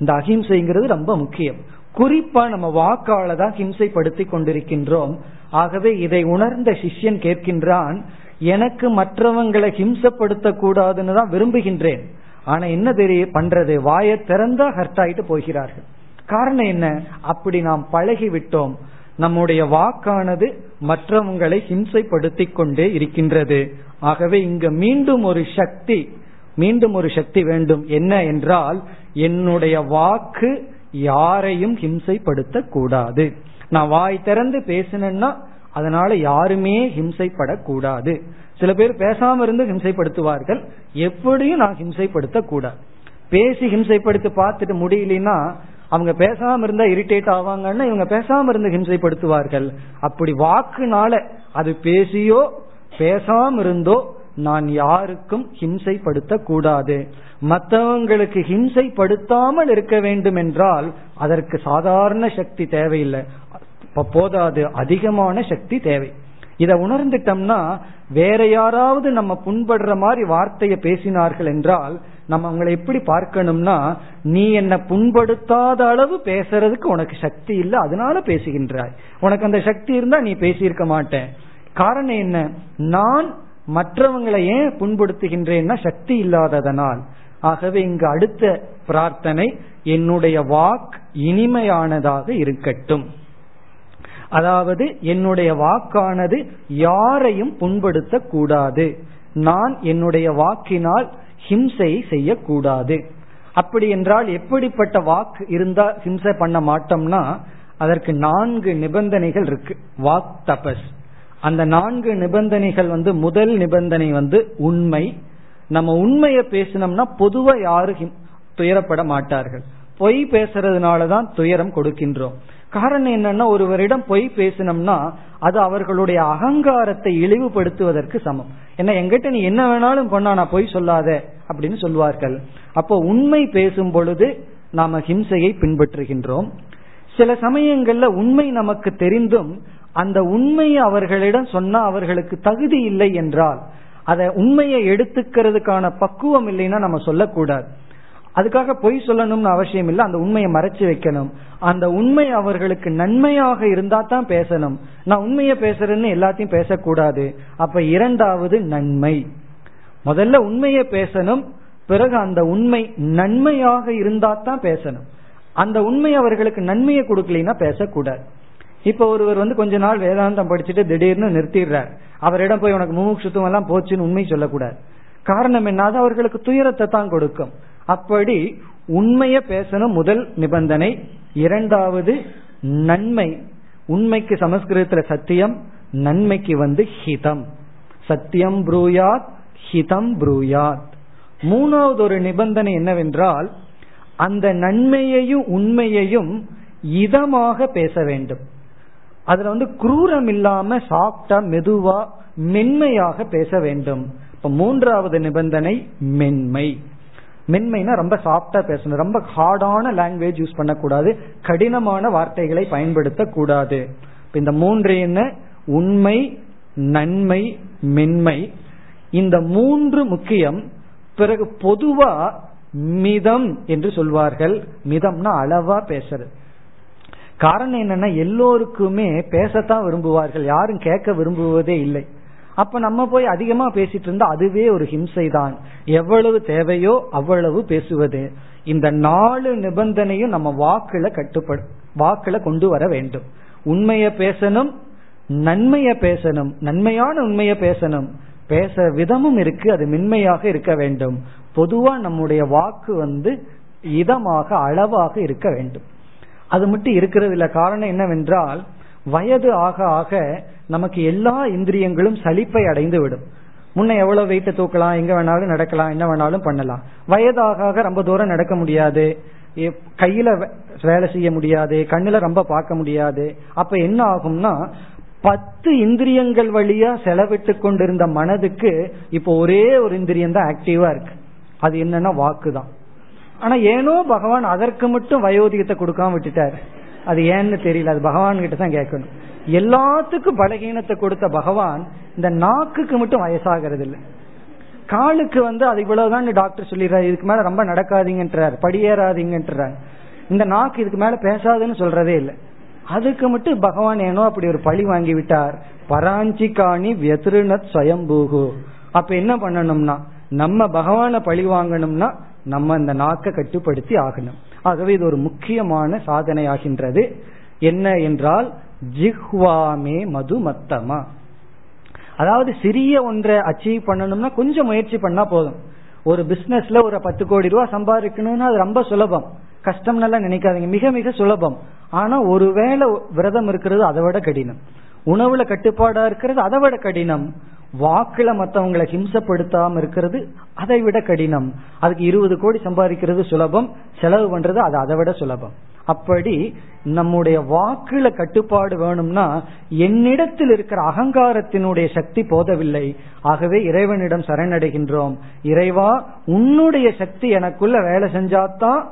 இந்த அஹிம்சைங்கிறது ரொம்ப முக்கியம். குறிப்பா நம்ம வாக்கால தான் ஹிம்சைப்படுத்தி கொண்டிருக்கின்றோம். ஆகவே இதை உணர்ந்த சிஷ்யன் கேட்கின்றான், எனக்கு மற்றவங்களை ஹிம்சப்படுத்த கூடாதுன்னு தான் விரும்புகின்றேன், ஆனா என்ன தெரிய பண்றது, வாயை திறந்தா ஹர்ட் ஆயிட்டு போகிறார்கள். காரணம் என்ன, அப்படி நாம் பழகி விட்டோம், நம்முடைய வாக்கானது மற்றவங்களை ஹிம்சைப்படுத்தி கொண்டே இருக்கின்றது. ஆகவே இங்க மீண்டும் ஒரு சக்தி மீண்டும் ஒரு சக்தி வேண்டும். என்ன என்றால், என்னுடைய வாக்கு யாரையும் ஹிம்சைப்படுத்த கூடாது, நான் வாய் திறந்து பேசினேன்னா அதனால யாருமே ஹிம்சைப்படக்கூடாது. சில பேர் பேசாம இருந்து ஹிம்சைப்படுத்துவார்கள், எப்படியும் நான் ஹிம்சைப்படுத்த கூடாது. பேசி ஹிம்சைப்படுத்தி பார்த்துட்டு முடியலன்னா அவங்க பேசாம இருந்தா இரிட்டேட் ஆவாங்கன்னா இவங்க பேசாம இருந்து ஹிம்சைப்படுத்துவார்கள். அப்படி வாக்குனால, அது பேசியோ பேசாம இருந்தோ, நான் யாருக்கும் ஹிம்சைப்படுத்த கூடாது. மற்றவங்களுக்கு ஹிம்சைப்படுத்தாமல் இருக்க வேண்டும் என்றால் அதற்கு சாதாரண சக்தி தேவையில்லை, போதாது, அதிகமான சக்தி தேவை. இதை உணர்ந்துட்டோம்னா வேற யாராவது நம்ம புண்படுற மாதிரி வார்த்தையை பேசினார்கள் என்றால் நம்ம அவங்களை எப்படி பார்க்கணும்னா, நீ என்னை புண்படுத்தாத அளவு பேசுறதுக்கு உனக்கு சக்தி இல்லை, அதனால பேசுகின்றாய், உனக்கு அந்த சக்தி இருந்தா நீ பேசியிருக்க மாட்டேன். காரணம் என்ன, நான் மற்றவங்களை ஏன் புண்படுத்துகின்றேன்னா சக்தி இல்லாததனால். ஆகவே இங்கு அடுத்த பிரார்த்தனை, என்னுடைய வாக்கு இனிமையானதாக இருக்கட்டும், அதாவது என்னுடைய வாக்கானது யாரையும் புண்படுத்த கூடாது, நான் என்னுடைய வாக்கினால் ஹிம்சை செய்யக்கூடாது. அப்படி என்றால் எப்படிப்பட்ட வாக்கு இருந்தா ஹிம்சை பண்ண மாட்டோம்னா, அதற்கு நான்கு நிபந்தனைகள் இருக்கு வாக் தபஸ். அந்த நான்கு நிபந்தனைகள் வந்து, முதல் நிபந்தனை வந்து உண்மை. நம்ம உண்மையை பேசினோம்னா பொதுவா யாரும் துயரப்பட மாட்டார்கள். பொய் பேசுறதுனாலதான் துயரம் கொடுக்கின்றோம். காரணம் என்னன்னா, ஒருவரிடம் பொய் பேசினோம்னா அது அவர்களுடைய அகங்காரத்தை இழிவுபடுத்துவதற்கு சமம். ஏன்னா எங்கிட்ட நீ என்ன வேணாலும் பண்ணா நான் பொய் சொல்லாத அப்படின்னு சொல்வார்கள். அப்போ உண்மை பேசும் பொழுது நாம ஹிம்சையை பின்பற்றுகின்றோம். சில சமயங்கள்ல உண்மை நமக்கு தெரிந்தும் அந்த உண்மையை அவர்களிடம் சொன்னா அவர்களுக்கு தகுதி இல்லை என்றால், அதை உண்மையை எடுத்துக்கிறதுக்கான பக்குவம் இல்லைன்னா நம்ம சொல்லக்கூடாது. அதுக்காக பொய் சொல்லணும்னு அவசியம் இல்லை, அந்த உண்மையை மறைச்சு வைக்கணும். அந்த உண்மை அவர்களுக்கு நன்மையாக இருந்தா தான் பேசணும். நான் உண்மையை பேசுறேன்னு எல்லாத்தையும் பேசக்கூடாது. அப்ப இரண்டாவது நன்மை, முதல்ல உண்மையை பேசணும், பிறகு அந்த உண்மை நன்மையாக இருந்தா தான் பேசணும். அந்த உண்மை அவர்களுக்கு நன்மையை கொடுக்கலைன்னா பேசக்கூடாது. இப்ப ஒருவர் வந்து கொஞ்ச நாள் வேதாந்தம் படிச்சுட்டு திடீர்னு நிறுத்திடுறார், அவரிடம் போய் உனக்கு மூக்ஷுத்துவம் எல்லாம் போச்சுன்னு உண்மை சொல்லக்கூடாது. காரணம் என்னாது, அவர்களுக்கு துயரத்தை தான் கொடுக்கும். அப்படி உண்மைய பேசணும், முதல் நிபந்தனை. இரண்டாவது நன்மை, உண்மைக்கு சமஸ்கிருதத்துல சத்தியம், நன்மைக்கு வந்து ஹிதம், சத்தியம் ப்ரூயாத் ஹிதம் ப்ரூயாத். மூணாவது ஒரு நிபந்தனை என்னவென்றால், அந்த நன்மையையும் உண்மையையும் இதமாக பேச வேண்டும். அதுல வந்து குரூரம் இல்லாம சாஃப்டா மெதுவா மென்மையாக பேச வேண்டும். இப்ப மூன்றாவது நிபந்தனை மென்மை. மென்மைனா ரொம்ப சாஃப்டா பேசணும், ரொம்ப ஹார்டான லாங்குவேஜ் யூஸ் பண்ணக்கூடாது, கடினமான வார்த்தைகளை பயன்படுத்த கூடாது. இந்த மூன்று என்ன, உண்மை, நன்மை, மென்மை, இந்த மூன்று முக்கியம். பிறகு பொதுவா மிதம் என்று சொல்வார்கள். மிதம்னா அளவா பேசுறது. காரணம் என்னன்னா, எல்லோருக்குமே பேசத்தான் விரும்புவார்கள், யாரும் கேட்க விரும்புவதே இல்லை. அப்ப நம்ம போய் அதிகமா பேசிட்டு இருந்தா அதுவே ஒரு ஹிம்சை தான். எவ்வளவு தேவையோ அவ்வளவு பேசுவது. இந்த நாலு நிபந்தனையும் நம்ம வாக்குல கட்டுப்படு வாக்குல கொண்டு வர வேண்டும். உண்மைய பேசணும், நன்மைய பேசணும், நன்மையான உண்மைய பேசணும், பேச விதமும் இருக்கு, அது மென்மையாக இருக்க வேண்டும். பொதுவா நம்முடைய வாக்கு வந்து இதமாக அளவாக இருக்க வேண்டும். அது மட்டும் இருக்கிறது இல்ல. காரணம் என்னவென்றால், வயது ஆக ஆக நமக்கு எல்லா இந்திரியங்களும் சலிப்பை அடைந்து விடும். முன்ன எவ்வளவு வெயிட்ட தூக்கலாம், எங்க வேணாலும் நடக்கலாம், என்ன வேணாலும் பண்ணலாம். வயதாக ரொம்ப தூரம் நடக்க முடியாது, கையில வேலை செய்ய முடியாது, கண்ணுல ரொம்ப பார்க்க முடியாது. அப்ப என்ன ஆகும்னா, பத்து இந்திரியங்கள் வழியா செலவிட்டு கொண்டிருந்த மனதுக்கு இப்போ ஒரே ஒரு இந்திரியம் தான் ஆக்டிவா இருக்கு, அது என்னன்னா வாக்குதான். ஆனா ஏனோ பகவான் அதற்கு மட்டும் வயோதிகத்தை கொடுக்காம விட்டுட்டாரு. அது ஏன்னு தெரியல, அது பகவான் கிட்ட தான் கேட்கணும். எல்லாத்துக்கும் பலகீனத்தை கொடுத்த பகவான் இந்த நாக்குக்கு மட்டும் வயசாகிறது இல்லை. காலுக்கு வந்து அது இவ்வளவுதான் டாக்டர் சொல்லிடுறாரு, இதுக்கு மேல ரொம்ப நடக்காதீங்கன்றார், படியேறாதீங்கன்றார். இந்த நாக்கு இதுக்கு மேல பேசாதுன்னு சொல்றதே இல்லை. அதுக்கு மட்டும் பகவான் ஏனோ அப்படி ஒரு பழி வாங்கி விட்டார். பராஞ்சி காணி வெத்ருநத் ஸ்வயம்பூகு. அப்ப என்ன பண்ணணும்னா, நம்ம பகவானை பழி வாங்கணும்னா நம்ம இந்த நாக்கை கட்டுப்படுத்தி ஆகணும். ஆகவே இது ஒரு முக்கியமான சாதனை ஆகின்றது. என்ன என்றால் ஜிஹ்வாமே மது மத்தமா. அதாவது சிறிய ஒன்றை அச்சீவ் பண்ணணும்னா கொஞ்சம் முயற்சி பண்ணா போதும். ஒரு பிசினஸ்ல ஒரு பத்து கோடி ரூபாய் சம்பாதிக்கணும்னா அது ரொம்ப சுலபம், கஷ்டம்னால நினைக்காதீங்க, மிக மிக சுலபம். ஆனா ஒருவேளை விரதம் இருக்கிறது அதை விட கடினம், உணவுல கட்டுப்பாடா இருக்கிறது அதை விட கடினம், வாக்குல மற்றவங்களை ஹிம்சப்படுத்தாம இருக்கிறது அதை விட கடினம். அதுக்கு இருபது கோடி சம்பாதிக்கிறது சுலபம், செலவு பண்றது அது அதை விட சுலபம். அப்படி நம்முடைய வாக்குல கட்டுப்பாடு வேணும்னா என்னிடத்தில் இருக்கிற அகங்காரத்தினுடைய சக்தி போதவில்லை. ஆகவே இறைவனிடம் சரணடைகின்றோம். இறைவா, உன்னுடைய சக்தி எனக்குள்ள வேலை செஞ்சாதான்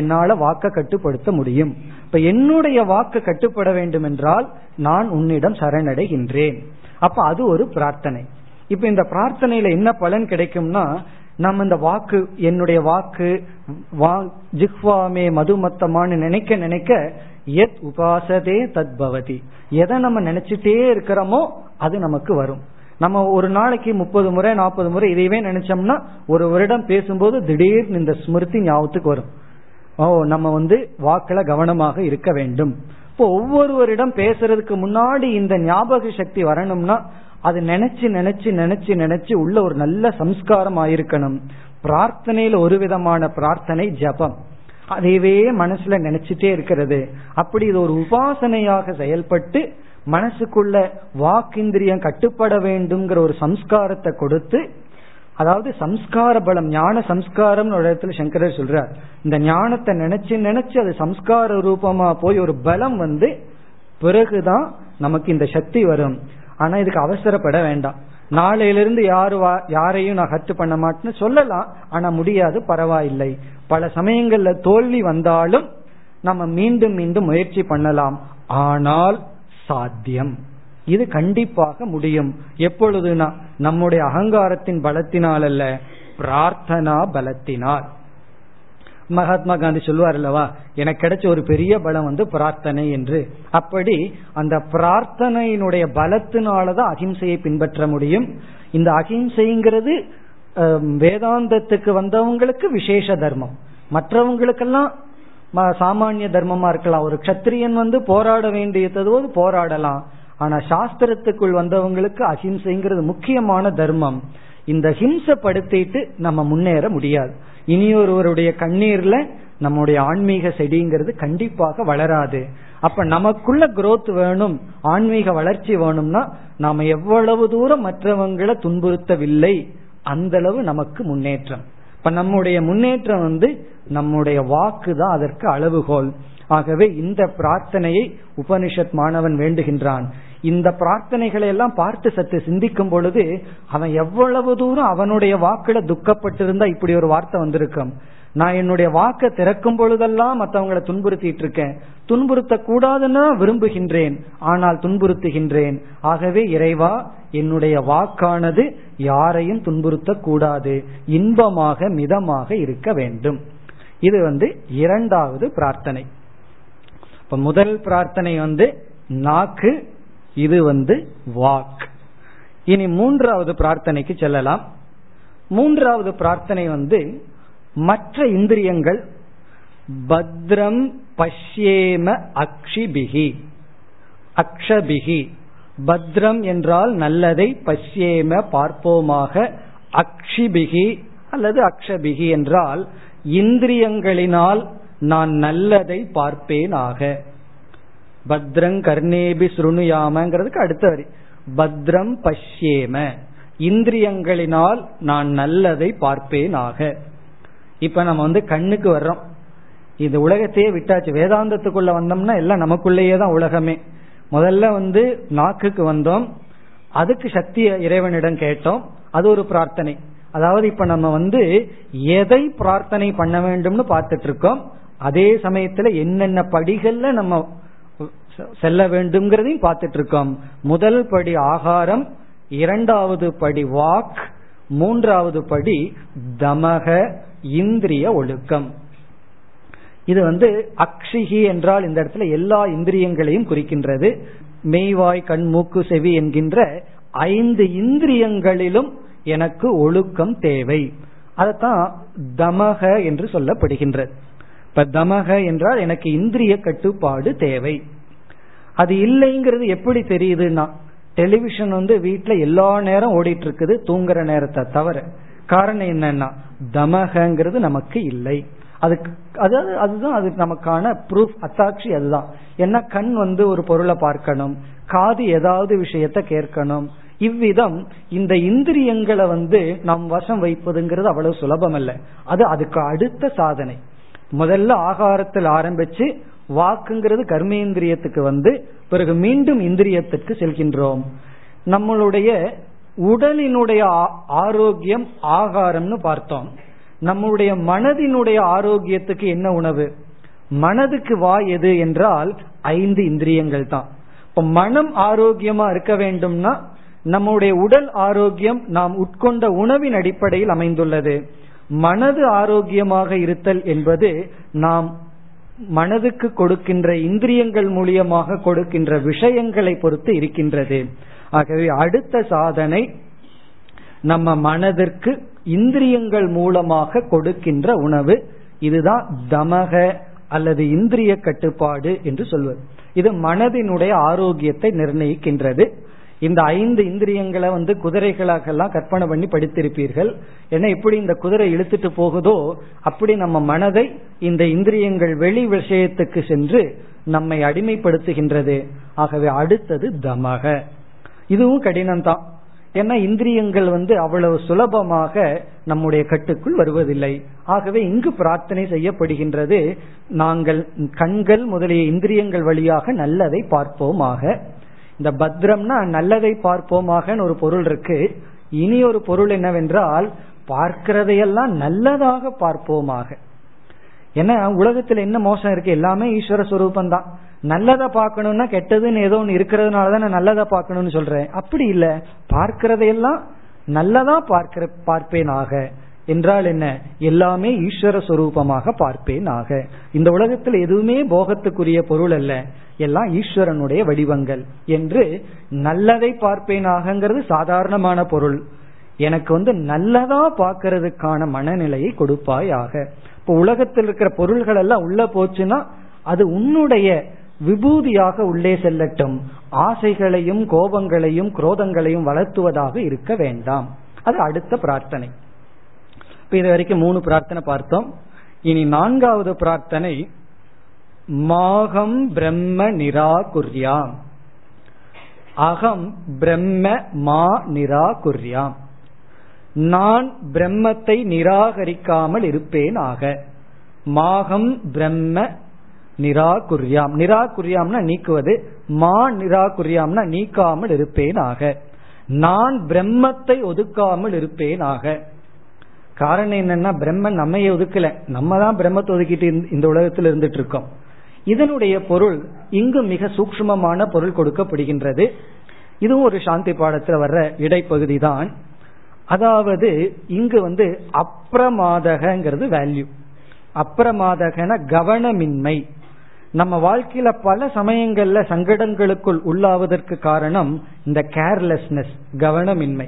என்னால வாக்க கட்டுப்படுத்த முடியும். இப்ப என்னுடைய வாக்கு கட்டுப்பட வேண்டும் என்றால் நான் உன்னிடம் சரணடைகின்றேன். அப்ப அது ஒரு பிரார்த்தனை. இப்ப இந்த பிரார்த்தனையில என்ன பலன் கிடைக்கும்னா, நம்ம இந்த வாக்கு, என்னுடைய வாக்கு ஜிஹ்வாமே மதுமத்தமானு நினைக்க நினைக்க எத் உபாசதே தத் பவதி, எதை நம்ம நினைச்சிட்டே இருக்கிறோமோ அது நமக்கு வரும். நம்ம ஒரு நாளைக்கு முப்பது முறை நாற்பது முறை இதையவே நினைச்சோம்னா ஒரு வருடம் பேசும்போது திடீர்னு இந்த ஸ்மிருதி ஞாபகத்துக்கு வரும். ஓ, நம்ம வந்து வாக்குல கவனமாக இருக்க வேண்டும். இப்போ ஒவ்வொருவரிடம் பேசுறதுக்கு முன்னாடி இந்த ஞாபக சக்தி வரணும்னா அது நினைச்சு நினைச்சு நினைச்சு நினைச்சு உள்ள ஒரு நல்ல சம்ஸ்காரம் ஆயிருக்கணும். பிரார்த்தனையில ஒரு விதமான பிரார்த்தனை ஜபம், அதைவே மனசுல நினைச்சிட்டே இருக்கிறது. அப்படி இது ஒரு உபாசனையாக செயல்பட்டு மனசுக்குள்ள வாக்கிந்திரியம் கட்டுப்பட வேண்டும்ங்கிற ஒரு சம்ஸ்காரத்தை கொடுத்து, அதாவது சம்ஸ்கார பலம், ஞான சம்ஸ்காரம் ஒரு இடத்துல சங்கரர் சொல்றார். இந்த ஞானத்தை நினைச்சு நினைச்சு அது சம்ஸ்கார ரூபமா போய் ஒரு பலம் வந்து பிறகுதான் நமக்கு இந்த சக்தி வரும். ஆனா இதுக்கு அவசரப்பட வேண்டாம். நாளையிலிருந்து யாரு யாரையும் நான் கட்டு பண்ண மாட்டேன்னு சொல்லலாம், ஆனா முடியாது, பரவாயில்லை. பல சமயங்கள்ல தோல்வி வந்தாலும் நம்ம மீண்டும் மீண்டும் முயற்சி பண்ணலாம். ஆனால் சாத்தியம், இது கண்டிப்பாக முடியும். எப்பொழுதுனா நம்முடைய அகங்காரத்தின் பலத்தினால் அல்ல, பிரார்த்தனா பலத்தினால். மகாத்மா காந்தி சொல்வார் அல்லவா, எனக்கு கிடைச்ச ஒரு பெரிய பலம் வந்து பிரார்த்தனை என்று. அப்படி அந்த பிரார்த்தனையினுடைய பலத்தினாலதான் அகிம்சையை பின்பற்ற முடியும். இந்த அகிம்சைங்கிறது வேதாந்தத்துக்கு வந்தவங்களுக்கு விசேஷ தர்மம், மற்றவங்களுக்கெல்லாம் சாமானிய தர்மமா இருக்கலாம். ஒரு கத்திரியன் வந்து போராட வேண்டியது போராடலாம், ஆனா சாஸ்திரத்துக்குள் வந்தவங்களுக்கு அஹிம்சைங்கிறது முக்கியமான தர்மம். இந்த ஹிம்சப்படுத்திட்டு நம்ம முன்னேற முடியாது. இனியொருவருடைய கண்ணீர்ல நம்முடைய ஆன்மீக செடிங்கிறது கண்டிப்பாக வளராது. அப்ப நமக்குள்ள growth வேணும், ஆன்மீக வளர்ச்சி வேணும்னா நாம எவ்வளவு தூரம் மற்றவங்களை துன்புறுத்தவில்லை அந்த அளவு நமக்கு முன்னேற்றம். இப்ப நம்முடைய முன்னேற்றம் வந்து நம்முடைய வாக்கு தான் அதற்கு அளவுகோல். ஆகவே இந்த பிரார்த்தனையை உபனிஷத் மாணவன் வேண்டுகின்றான். இந்த பிரார்த்தனைகளை எல்லாம் பார்த்து சற்று சிந்திக்கும் பொழுது அவன் எவ்வளவு தூரம் அவனுடைய வாக்குல துக்கப்பட்டிருந்தா இப்படி ஒரு வார்த்தை வந்திருக்கும். நான் என்னுடைய வாக்கை திறக்கும் பொழுதெல்லாம் மற்றவங்களை துன்புறுத்திட்டு இருக்கேன், துன்புறுத்த கூடாதுன்னு விரும்புகின்றேன், ஆனால் துன்புறுத்துகின்றேன். ஆகவே இறைவா, என்னுடைய வாக்கானது யாரையும் துன்புறுத்த கூடாது, இன்பமாக மிதமாக இருக்க வேண்டும். இது வந்து இரண்டாவது பிரார்த்தனை. இப்ப முதல் பிரார்த்தனை வந்து நாக்கு, இது வந்து வாக். இனி மூன்றாவது பிரார்த்தனைக்கு செல்லலாம். மூன்றாவது பிரார்த்தனை வந்து மற்ற இந்திரியங்கள் பத்ரம் பஷ்யேம அக்ஷிபிஹி அக்ஷபிஹி. பத்ரம் என்றால் நல்லதை, பஷ்யேம பார்ப்போமாக, அக்ஷிபிஹி அல்லது அக்ஷபிஹி என்றால் இந்திரியங்களினால் நான் நல்லதை பார்ப்பேனாக. பத்ரங் கர்ணேபி ஸ்ருணுயாமங்கிறதுக்கு அடுத்த வரி பத்ரம் பஷ்யேம, இந்திரியங்களினால் நான் நல்லதை பார்ப்பேனாக. இப்ப நம்ம வந்து கண்ணுக்கு வர்றோம், இந்த உலகத்தையே விட்டாச்சு. வேதாந்தத்துக்குள்ள வந்தோம்னா எல்லாம் நமக்குள்ளேயே தான் உலகமே. முதல்ல வந்து நாக்குக்கு வந்தோம், அதுக்கு சக்தியை இறைவனிடம் கேட்டோம், அது ஒரு பிரார்த்தனை. அதாவது இப்ப நம்ம வந்து எதை பிரார்த்தனை பண்ண வேண்டும்னு பார்த்துட்டு இருக்கோம், அதே சமயத்துல என்னென்ன படிகள்ல நம்ம செல்ல வேண்டும்ங்கிறதையும் பார்த்துட்டு இருக்கோம். முதல் படி ஆகாரம், இரண்டாவது படி வாக், மூன்றாவது படி தமக இந்திரிய ஒழுக்கம். இது வந்து அக்ஷிகி என்றால் இந்த இடத்துல எல்லா இந்திரியங்களையும் குறிக்கின்றது. மெய்வாய் கண் மூக்கு செவி என்கின்ற ஐந்து இந்திரியங்களிலும் எனக்கு ஒழுக்கம் தேவை. அதத்தான் தமக என்று சொல்லப்படுகின்றது. இப்ப தமக என்றால் எனக்கு இந்திரிய கட்டுப்பாடு தேவை. அது இல்லைங்கிறது எப்படி தெரியுதுன்னா, டெலிவிஷன் வந்து வீட்டுல எல்லா நேரம் ஓடிட்டு இருக்குது தூங்குற நேரத்தை தவிர. காரணம் என்னன்னா தமகங்கிறது நமக்கு இல்லை. அதுக்கு அதாவது அதுதான் அது நமக்கான ப்ரூஃப், அத்தாட்சி அதுதான். ஏன்னா கண் வந்து ஒரு பொருளை பார்க்கணும், காது ஏதாவது விஷயத்த கேட்கணும். இவ்விதம் இந்த இந்திரியங்களை வந்து நம் வசம் வைப்பதுங்கிறது அவ்வளவு சுலபம் அல்ல. அது அதுக்கு அடுத்த சாதனை. முதல்ல ஆகாரத்தில் ஆரம்பிச்சு வாக்குங்கிறது கர்மேந்திரியத்துக்கு வந்து பிறகு மீண்டும் இந்திரியத்திற்கு செல்கின்றோம். நம்மளுடைய உடலினுடைய ஆரோக்கியம் ஆகாரம்னு பார்த்தோம். நம்முடைய மனதினுடைய ஆரோக்கியத்துக்கு என்ன உணவு? மனதுக்கு வாய் எது என்றால் ஐந்து இந்திரியங்கள் தான். இப்ப மனம் ஆரோக்கியமா இருக்க வேண்டும்னா நம்முடைய உடல் ஆரோக்கியம் நாம் உட்கொண்ட உணவின் அடிப்படையில் அமைந்துள்ளது. மனது ஆரோக்கியமாக இருத்தல் என்பது நாம் மனதுக்கு கொடுக்கின்ற இந்திரியங்கள் மூலியமாக கொடுக்கின்ற விஷயங்களை பொறுத்து இருக்கின்றது. ஆகவே அடுத்த சாதனை நம்ம மனதிற்கு இந்திரியங்கள் மூலமாக கொடுக்கின்ற உணவு. இதுதான் தமக அல்லது இந்திரிய கட்டுப்பாடு என்று சொல்வது. இது மனதினுடைய ஆரோக்கியத்தை நிர்ணயிக்கின்றது. இந்த ஐந்து இந்திரியங்களை வந்து குதிரைகளாகலாம் கற்பனை பண்ணி படித்திருப்பீர்கள். ஏன்னா எப்படி இந்த குதிரை இழுத்துட்டு போகுதோ அப்படி நம்ம மனதை இந்த இந்திரியங்கள் வெளி விஷயத்துக்கு சென்று நம்மை அடிமைப்படுத்துகின்றது. ஆகவே அடுத்தது தமக. இதுவும் கடினம்தான். ஏன்னா இந்திரியங்கள் வந்து அவ்வளவு சுலபமாக நம்முடைய கட்டுக்குள் வருவதில்லை. ஆகவே இங்கு பிரார்த்தனை செய்யப்படுகின்றது, நாங்கள் கண்கள் முதலிய இந்திரியங்கள் வழியாக நல்லதை பார்ப்போமாக. இந்த பத்ரம்னா நல்லதை பார்ப்போமாக ஒரு பொருள் இருக்கு. இனி ஒரு பொருள் என்னவென்றால் பார்க்கிறதையெல்லாம் நல்லதாக பார்ப்போமாக. ஏன்னா உலகத்துல என்ன மோசம் இருக்கு? எல்லாமே ஈஸ்வர சுரூபம் தான். நல்லதை பார்க்கணும்னா கெட்டதுன்னு ஏதோ ஒன்று இருக்கிறதுனாலதான் நான் நல்லதை பார்க்கணும்னு சொல்றேன். அப்படி இல்லை, பார்க்கிறதையெல்லாம் நல்லதா பார்க்கிற பார்ப்பேனாக என்றால் என்ன? எல்லாமே ஈஸ்வர சுரூபமாக பார்ப்பேனாக. இந்த உலகத்தில் எதுவுமே போகத்துக்குரிய பொருள் அல்ல, எல்லாம் ஈஸ்வரனுடைய வடிவங்கள் என்று நல்லதை பார்ப்பேனாகங்கிறது சாதாரணமான பொருள். எனக்கு வந்து நல்லதா பார்க்கறதுக்கான மனநிலையை கொடுப்பாயாக. இப்போ உலகத்தில் இருக்கிற பொருள்கள் எல்லாம் உள்ள போச்சுன்னா அது உன்னுடைய விபூதியாக உள்ளே செல்லட்டும். ஆசைகளையும் கோபங்களையும் குரோதங்களையும் வளர்த்துவதாக இருக்க வேண்டாம். அது அடுத்த பிரார்த்தனை. இப்ப இது வரைக்கும் மூணு பிரார்த்தனை பார்த்தோம். இனி நான்காவது பிரார்த்தனை, மாகம் பிரம்ம நிராகுர்யாம். அகம் பிரம்ம மா நிராகுர்யாம். நான் பிரம்மத்தை நிராகரிக்காமல் இருப்பேன் ஆக. மாகம் பிரம்ம நிராகுர்யாம். நிராகுர்யாம்னா நீக்குவது, மா நிராகுர்யாம்னா நீக்காமல் இருப்பேன் ஆக. நான் பிரம்மத்தை ஒதுக்காமல் இருப்பேன் ஆக. காரணம் என்னன்னா பிரம்மன் நம்மையே ஒதுக்கல, நம்ம தான் பிரம்மத்தை ஒதுக்கிட்டு இந்த உலகத்தில் இருந்துட்டு இருக்கோம். இதனுடைய பொருள் இங்கு மிக சூக்ஷ்மமான பொருள் கொடுக்கப்படுகின்றது. இதுவும் ஒரு சாந்தி பாடத்துல வர்ற இடைப்பகுதி தான். அதாவது இங்கு வந்து அப்பிரமாதகங்கிறது வேல்யூ. அப்பிரமாதகன கவனமின்மை. நம்ம வாழ்க்கையில பல சமயங்கள்ல சங்கடங்களுக்குள் உள்ளாவதற்கு காரணம் இந்த கேர்லெஸ்னஸ், கவனமின்மை.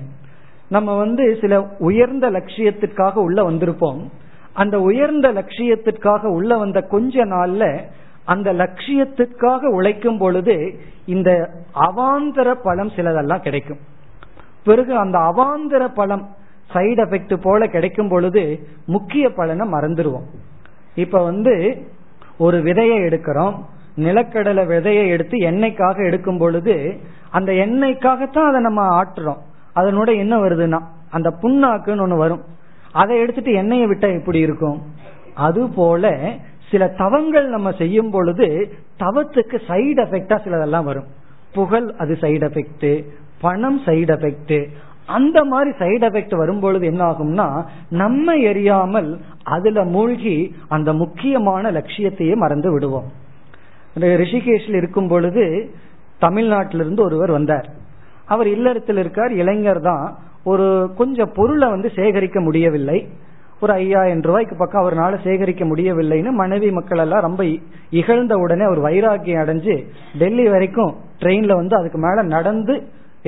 நம்ம வந்து சில உயர்ந்த லட்சியத்திற்காக உள்ள வந்திருப்போம். அந்த உயர்ந்த லட்சியத்திற்காக உள்ள வந்த கொஞ்ச நாள்ல அந்த லட்சியத்திற்காக உழைக்கும் பொழுது இந்த அவாந்தர பலம் சிலதெல்லாம் கிடைக்கும். பிறகு அந்த அவாந்தர பலம் சைடு எஃபெக்ட் போல கிடைக்கும் பொழுது முக்கிய பலனை மறந்துடுவோம். இப்ப வந்து ஒரு விதையை எடுக்கிறோம், நிலக்கடலை விதையை எடுத்து எண்ணெய்க்காக எடுக்கும் பொழுது அந்த எண்ணெய்க்காகத்தான் அதை நம்ம ஆட்டுறோம். அதனோட என்ன வருதுன்னா அந்த புண்ணாக்குன்னு ஒண்ணு வரும். அதை எடுத்துட்டு எண்ணெயை விட்டா எப்படி இருக்கும்? அது போல சில தவங்கள் நம்ம செய்யும் பொழுது தவத்துக்கு சைடு எஃபெக்டா சிலதெல்லாம் வரும். புகழ் அது சைடு எஃபெக்ட், பணம் சைடு எஃபெக்ட். அந்த மாதிரி சைடு எஃபெக்ட் வரும்பொழுது என்ன ஆகும்னா நம்ம எரியாமல் அதுல மூழ்கி அந்த முக்கியமான லட்சியத்தையே மறந்து விடுவோம். ரிஷிகேஷ்ல இருக்கும் பொழுது தமிழ்நாட்டிலிருந்து ஒருவர் வந்தார். அவர் இல்லறத்தில் இருக்கார், இளைஞர் தான். ஒரு கொஞ்சம் பொருளை வந்து சேகரிக்க முடியவில்லை. ஒரு ஐயாயிரம் ரூபாய்க்கு பக்கம் அவர்னால சேகரிக்க முடியவில்லைன்னு மனைவி மக்கள் எல்லாம் ரொம்ப இகழ்ந்த உடனே அவர் வைராக்கியம் அடைஞ்சு டெல்லி வரைக்கும் ட்ரெயின்ல வந்து அதுக்கு மேல நடந்து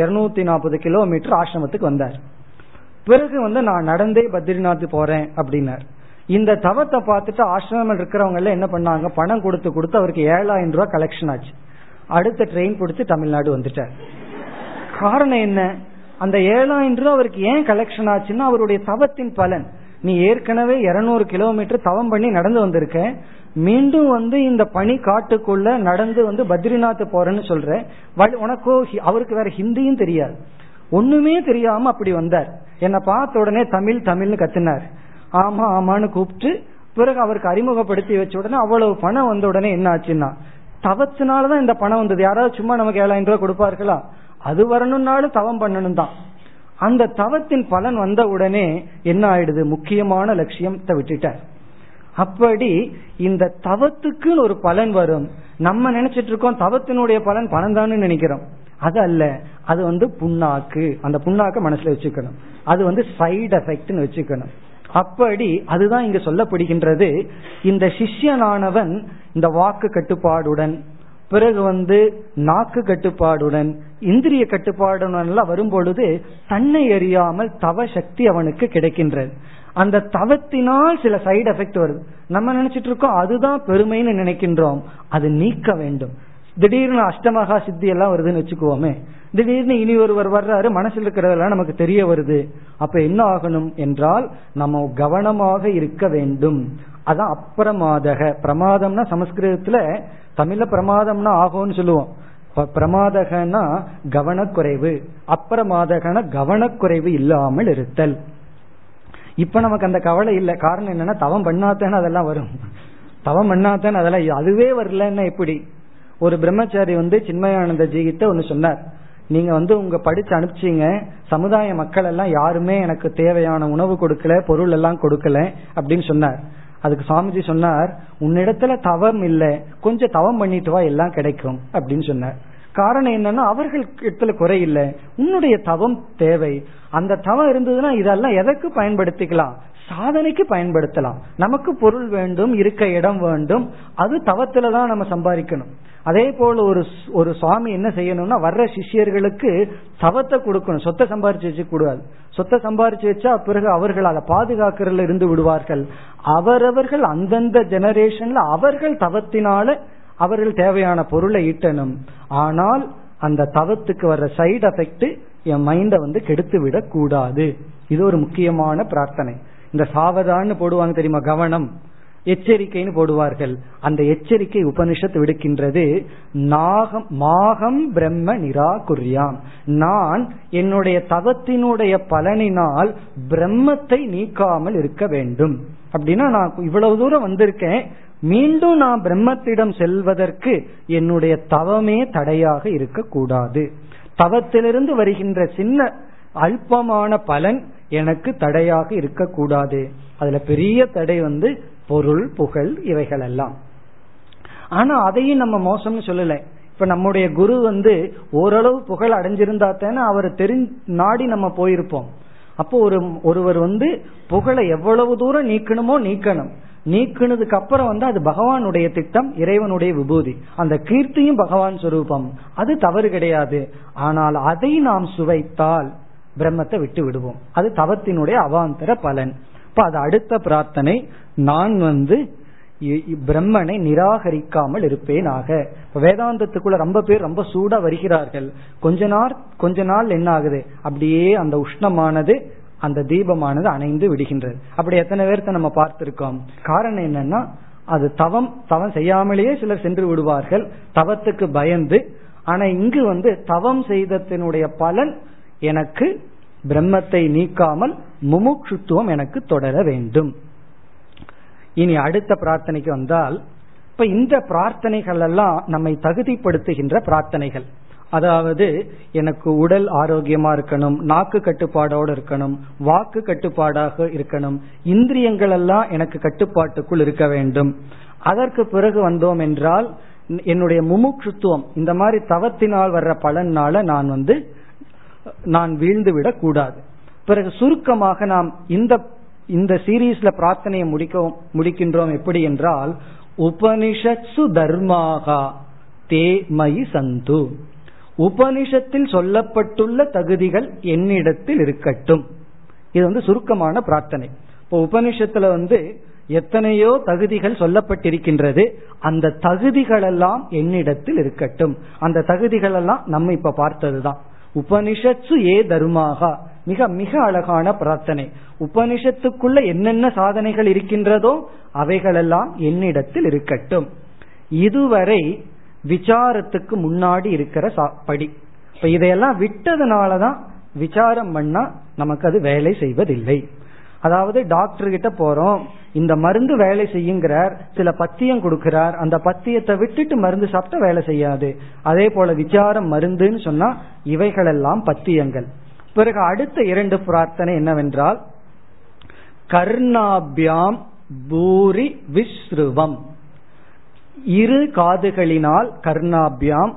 இருநூத்தி நாற்பது கிலோமீட்டர் ஆசிரமத்துக்கு வந்தார். பிறகு வந்து நான் நடந்தே பத்ரிநாத் போறேன் அப்படின்னார். இந்த தவத்தை பார்த்துட்டு ஆசிரமம் இருக்கிறவங்க எல்லாம் என்ன பண்ணாங்க, பணம் கொடுத்து கொடுத்து அவருக்கு ஏழாயிரம் ரூபாய் கலெக்ஷன் ஆச்சு. அடுத்த ட்ரெயின் பிடிச்சி தமிழ்நாடு வந்துட்டார். காரணம் என்ன, அந்த ஏழாயிரம் ரூபாய் அவருக்கு ஏன் கலெக்ஷன் ஆச்சுன்னா அவருடைய தவத்தின் பலன். நீ ஏற்கனவே இருநூறு கிலோமீட்டர் தவம் பண்ணி நடந்து வந்திருக்க, மீண்டும் வந்து இந்த பனி காட்டுக்குள்ள நடந்து வந்து பத்ரிநாத் போறேன்னு சொல்ற, உனக்கோ அவருக்கு வேற ஹிந்தியும் தெரியாது ஒண்ணுமே தெரியாம அப்படி வந்தார். என்னை பார்த்த உடனே தமிழ் தமிழ்னு கத்தினார். ஆமா ஆமான்னு கூப்பிட்டு பிறகு அவருக்கு அறிமுகப்படுத்தி வச்ச உடனே அவ்வளவு பணம் வந்த உடனே என்ன ஆச்சுன்னா, தவத்தினாலதான் இந்த பணம் வந்தது. யாராவது சும்மா நமக்கு ஏழாயிரம் ரூபாய் கொடுப்பார்களா? அது வரணும்னாலும் தவம் பண்ணணும் தான். அந்த தவத்தின் பலன் வந்த உடனே என்ன ஆயிடுது, முக்கியமான லட்சியத்தை விட்டுட்டார். அப்படி இந்த தவத்துக்கு ஒரு பலன் வரும். நம்ம நினைச்சிட்டு இருக்கோம் தவத்தினுடைய பலன் பணம் தான் நினைக்கிறோம், அது அல்ல. அது வந்து புண்ணாக்கு. அந்த புண்ணாக்க மனசுல வச்சுக்கணும். அது வந்து சைடு எஃபெக்ட்னு வச்சுக்கணும். அப்படி அதுதான் இங்க சொல்லப்படுகின்றது. இந்த சிஷ்யனானவன் இந்த வாக்கு கட்டுப்பாடுடன், பிறகு வந்து நாக்கு கட்டுப்பாடுடன், இந்திரிய கட்டுப்பாடுடன் எல்லாம் வரும்பொழுது தன்னை அறியாமல் தவ சக்தி அவனுக்கு கிடைக்கின்றது. அந்த தவத்தினால் சில சைடு எஃபெக்ட் வருது. நம்ம நினைச்சிட்டு இருக்கோம் அதுதான் பெருமைன்னு நினைக்கின்றோம். அது நீக்க வேண்டும். திடீர்னு அஷ்டமகா சித்தி எல்லாம் வருதுன்னு வச்சுக்குவோமே, திடீர்னு இனி ஒருவர் வர்றாரு, மனசில் இருக்கிறதெல்லாம் நமக்கு தெரிய வருது. அப்ப என்ன ஆகணும் என்றால் நம்ம கவனமாக இருக்க வேண்டும். அதான் அப்பிரமாதக. பிரமாதம்னா சமஸ்கிருதத்துல, தமிழ்ல பிரமாதம்னா ஆகும்னு சொல்லுவோம். பிரமாதகனா கவனக்குறைவு, அப்பிரமாதகனா கவனக்குறைவு இல்லாமல் இருத்தல். இப்ப நமக்கு அந்த கவலை இல்லை. காரணம் என்னன்னா தவம் பண்ணாதானே அதெல்லாம் வரும். தவம் பண்ணாதானே அதெல்லாம், அதுவே வரலன்னா எப்படி? ஒரு பிரம்மச்சாரி வந்து சின்மயானந்த ஜிகிட்ட ஒன்னு சொன்னார். நீங்க வந்து உங்க படிச்சு அனுப்பிச்சீங்க, சமுதாய மக்கள் எல்லாம் யாருமே எனக்கு தேவையான உணவு கொடுக்கல, பொருள் எல்லாம் கொடுக்கல அப்படின்னு சொன்னார். அதுக்கு சுவாமிஜி சொன்னார், உன்னிடத்துல தவம் இல்லை, கொஞ்சம் தவம் பண்ணிட்டு வா, எல்லாம் கிடைக்கும் அப்படின்னு சொன்னார். காரணம் என்னன்னா அவர்கள் இடத்துல குறை இல்லை, உன்னுடைய தவம் தேவை. அந்த தவம் இருந்ததுன்னா இதெல்லாம் எதற்கு பயன்படுத்திக்கலாம், சாதனைக்கு பயன்படுத்தலாம். நமக்கு பொருள் வேண்டும், இருக்க இடம் வேண்டும், அது தவத்துல தான் நம்ம சம்பாதிக்கணும். அதே போல ஒரு ஒரு சுவாமி என்ன செய்யணும்னா வர்ற சிஷ்யர்களுக்கு தவத்தை கொடுக்கணும். சொத்தை சம்பாரிச்சு வச்சு கூடாது. சொத்தை சம்பாரிச்சு வச்சா பிறகு அவர்கள் அதை பாதுகாக்கிறதுல இருந்து விடுவார்கள். அவரவர்கள் அந்தந்த ஜெனரேஷன்ல அவர்கள் தவத்தினால அவர்கள் தேவையான பொருளை ஈட்டணும். ஆனால் அந்த தவத்துக்கு வர்ற சைடு எஃபெக்ட் என் மைண்டை வந்து கெடுத்து விடக் கூடாது. இது ஒரு முக்கியமான பிரார்த்தனை. இந்த சாவதான்னு போடுவாங்க தெரியுமா, கவனம், எச்சரிக்கைன்னு போடுவார்கள். அந்த எச்சரிக்கை உபனிஷத்து விடுக்கின்றது. நாகம் மாகம் பிரம்ம நிராகுர்யாம். நான் என்னுடைய தவத்தினுடைய பலனினால் பிரம்மத்தை நீக்காமல் இருக்க வேண்டும். அப்படின்னா நான் இவ்வளவு தூரம் வந்திருக்கேன், மீண்டும் நான் பிரம்மத்திடம் செல்வதற்கு என்னுடைய தவமே தடையாக இருக்க கூடாது. தவத்திலிருந்து வருகின்ற சின்ன அல்பமான பலன் எனக்கு தடையாக இருக்கக்கூடாது. அதுல பெரிய தடை வந்து பொருள், புகழ், இவைகள் எல்லாம். ஆனா அதையும் நம்ம மோசம்னு சொல்லல. இப்ப நம்முடைய குரு வந்து ஓரளவு புகழ் அடைஞ்சிருந்தாத்தானே அவர் தெரிஞ்ச நாடி நம்ம போயிருப்போம். அப்போ ஒரு ஒருவர் வந்து புகழை எவ்வளவு தூரம் நீக்கணுமோ நீக்கணும். நீக்கினதுக்கு அப்புறம் வந்து அது பகவானுடைய திட்டம், இறைவனுடைய விபூதி. அந்த கீர்த்தியும் பகவான் சொரூபம், அது தவறு கிடையாது. ஆனால் அதை நாம் சுவைத்தால் பிரம்மத்தை விட்டு விடுவோம். அது தவத்தினுடைய அவாந்தர பலன். இப்ப அது அடுத்த பிரார்த்தனை, நான் வந்து பிரம்மனை நிராகரிக்காமல் இருப்பேனாக. வேதாந்தத்துக்குள்ள ரொம்ப பேர் ரொம்ப சூடா வருகிறார்கள். கொஞ்ச நாள் கொஞ்ச நாள் என்ன ஆகுது, அப்படியே அந்த உஷ்ணமானது, அந்த தீபமானது அணைந்து விடுகின்றது. அப்படி எத்தனை பேர்த்த நம்ம பார்த்திருக்கோம். காரணம் என்னன்னா அது தவம் தவம் செய்யாமலேயே சிலர் சென்று விடுவார்கள், தவத்துக்கு பயந்து. ஆனா இங்கு வந்து தவம் செய்ததனுடைய பலன் எனக்கு பிரம்மத்தை நீக்காமல் முமுட்சுத்துவம் எனக்கு தொடர வேண்டும். இனி அடுத்த பிரார்த்தனைக்கு வந்தால், இப்ப இந்த பிரார்த்தனைகள் எல்லாம் நம்மை தகுதிப்படுத்துகின்ற பிரார்த்தனைகள். அதாவது எனக்கு உடல் ஆரோக்கியமா இருக்கணும், நாக்கு கட்டுப்பாடோடு இருக்கணும், வாக்கு கட்டுப்பாடாக இருக்கணும், இந்திரியங்கள் எல்லாம் எனக்கு கட்டுப்பாட்டுக்குள் இருக்க வேண்டும். அதற்கு பிறகு வந்தோம் என்றால் என்னுடைய முமுட்சுத்துவம், இந்த மாதிரி தவத்தினால் வர்ற பலனால நான் வந்து நான் வீழ்ந்து விடக்கூடாது. பிறகு சுருக்கமாக நாம் இந்த இந்த சீரீஸ்ல பிரார்த்தனையை முடிக்க முடிக்கின்றோம் எப்படி என்றால், உபனிஷத்சு தர்மாகா தே மயி சந்து, உபனிஷத்தில் சொல்லப்பட்டுள்ள தகுதிகள் என்னிடத்தில் இருக்கட்டும். இது வந்து சுருக்கமான பிரார்த்தனை. இப்போ உபனிஷத்துல வந்து எத்தனையோ தகுதிகள் சொல்லப்பட்டிருக்கின்றது, அந்த தகுதிகளெல்லாம் என்னிடத்தில் இருக்கட்டும். அந்த தகுதிகளெல்லாம் நம்ம இப்ப பார்த்ததுதான். உபனிஷத்து ஏ தர்மாகா, மிக மிக அழகான பிரார்த்தனை. உபனிஷத்துக்குள்ள என்னென்ன சாதனைகள் இருக்கின்றதோ அவைகளெல்லாம் என்னிடத்தில் இருக்கட்டும். இதுவரை விசாரத்துக்கு முன்னாடி இருக்கிற படி. இப்ப இதையெல்லாம் விட்டதுனாலதான் விசாரம் பண்ணா நமக்கு அது வேலை செய்வதில்லை. அதாவது டாக்டர் கிட்ட போறோம், இந்த மருந்து வேலை செய்யுங்கிறார், சில பத்தியம் கொடுக்கிறார், அந்த பத்தியத்தை விட்டுட்டு மருந்து சாப்பிட்டா வேலை செய்யாது. அதே போல விசாரம் மருந்துன்னு சொன்னா இவைகளெல்லாம் பத்தியங்கள். பிறகு அடுத்த இரண்டு பிரார்த்தனை என்னவென்றால், கர்ணாபியாம் பூரி விஸ்ருவம், இரு காதுகளினால், கர்ணாபியாம்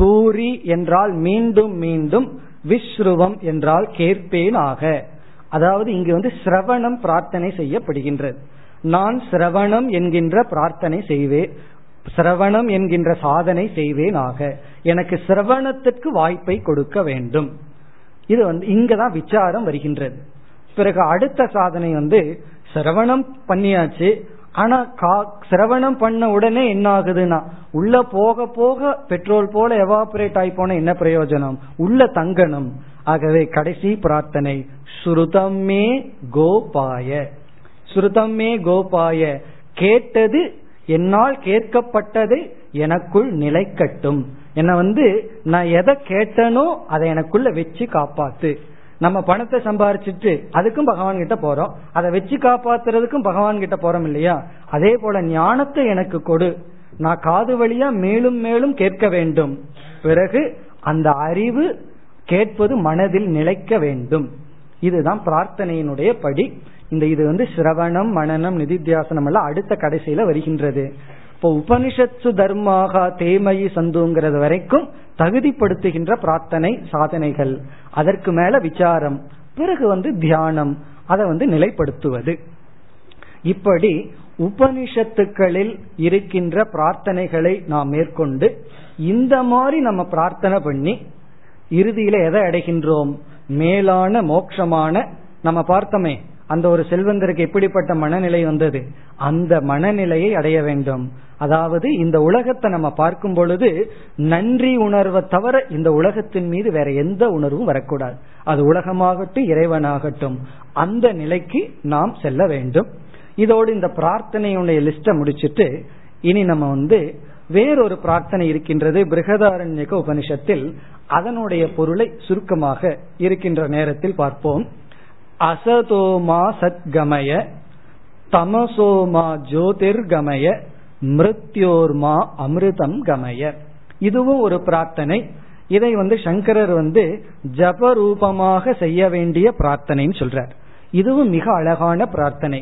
பூரி என்றால் மீண்டும் மீண்டும், விஸ்ருவம் என்றால் கேட்பேனாக. அதாவது இங்கு வந்து சிரவணம் பிரார்த்தனை செய்யப்படுகின்றது. நான் சிரவணம் என்கின்ற பிரார்த்தனை செய்வேன், சிரவணம் என்கின்ற சாதனை செய்வேனாக, எனக்கு சிரவணத்திற்கு வாய்ப்பை கொடுக்க வேண்டும். இது வந்து இங்கதான் விசாரம் வருகின்றது. பிறகு அடுத்த சாதனை வந்து சிரவணம் பண்ணியாச்சு, ஆனா சிரவணம் பண்ண உடனே என்ன ஆகுதுன்னா, உள்ள போக போக பெட்ரோல் போல எவாபரேட் ஆகி போன என்ன பிரயோஜனம், உள்ள தங்கணும். ஆகவே கடைசி பிரார்த்தனை ஸ்ருதம்மே கோபாய, ஸ்ருதம்மே கோபாய, கேட்டது என்னால் கேட்கப்பட்டது எனக்குள் நிலைக்கட்டும். என்ன வந்து நான் எதை கேட்டனோ அதை எனக்குள்ள வச்சு காப்பாத்து. நம்ம பணத்தை சம்பாரிச்சுட்டு அதுக்கும் பகவான் கிட்ட போறோம், அதை வச்சு காப்பாத்துறதுக்கும் பகவான் கிட்ட போறோம் இல்லையா. அதே போல ஞானத்தை எனக்கு கொடு, நான் காது வழியா மேலும் மேலும் கேட்க வேண்டும். பிறகு அந்த அறிவு கேட்பது மனதில் நிலைக்க வேண்டும். இதுதான் பிரார்த்தனையினுடைய படி. இந்த இது வந்து சிரவணம், மனனம், நிதித்தியாசனம் எல்லாம் அடுத்த கடைசியில வருகின்றது. இப்போ உபனிஷத்து தர்மாக தேமயி சந்துங்கிறது வரைக்கும் தகுதிப்படுத்துகின்ற பிரார்த்தனை சாதனைகள். அதற்கு மேல விசாரம், பிறகு வந்து தியானம், அதை வந்து நிலைப்படுத்துவது. இப்படி உபனிஷத்துக்களில் இருக்கின்ற பிரார்த்தனைகளை நாம் மேற்கொண்டு இந்த மாதிரி நம்ம பிரார்த்தனை பண்ணி இறுதியில எதை அடைகின்றோம், மேலான மோட்சமான. நம்ம பார்த்தோமே அந்த ஒரு செல்வந்தருக்கு எப்படிப்பட்ட மனநிலை வந்தது, அந்த மனநிலையை அடைய வேண்டும். அதாவது இந்த உலகத்தை நம்ம பார்க்கும் பொழுது நன்றி உணர்வை தவிர இந்த உலகத்தின் மீது வேற எந்த உணர்வும் வரக்கூடாது. அது உலகமாகட்டும் இறைவனாகட்டும், அந்த நிலைக்கு நாம் செல்ல வேண்டும். இதோடு இந்த பிரார்த்தனையுடைய லிஸ்ட முடிச்சுட்டு இனி நம்ம வந்து வேறொரு பிரார்த்தனை இருக்கின்றது பிருஹதாரண்யக உபனிஷத்தில். அதனுடைய பொருளை சுருக்கமாக இருக்கின்ற நேரத்தில் பார்ப்போம். அசதோமா சத்கமய, தமசோமா ஜோதிர்கமய, மிருத்யோர்மா அமிர்தம் கமய. இதுவும் ஒரு பிரார்த்தனை. இதை வந்து சங்கரர் வந்து ஜபரூபமாக செய்ய வேண்டிய பிரார்த்தனைன்னு சொல்றார். இதுவும் மிக அழகான பிரார்த்தனை.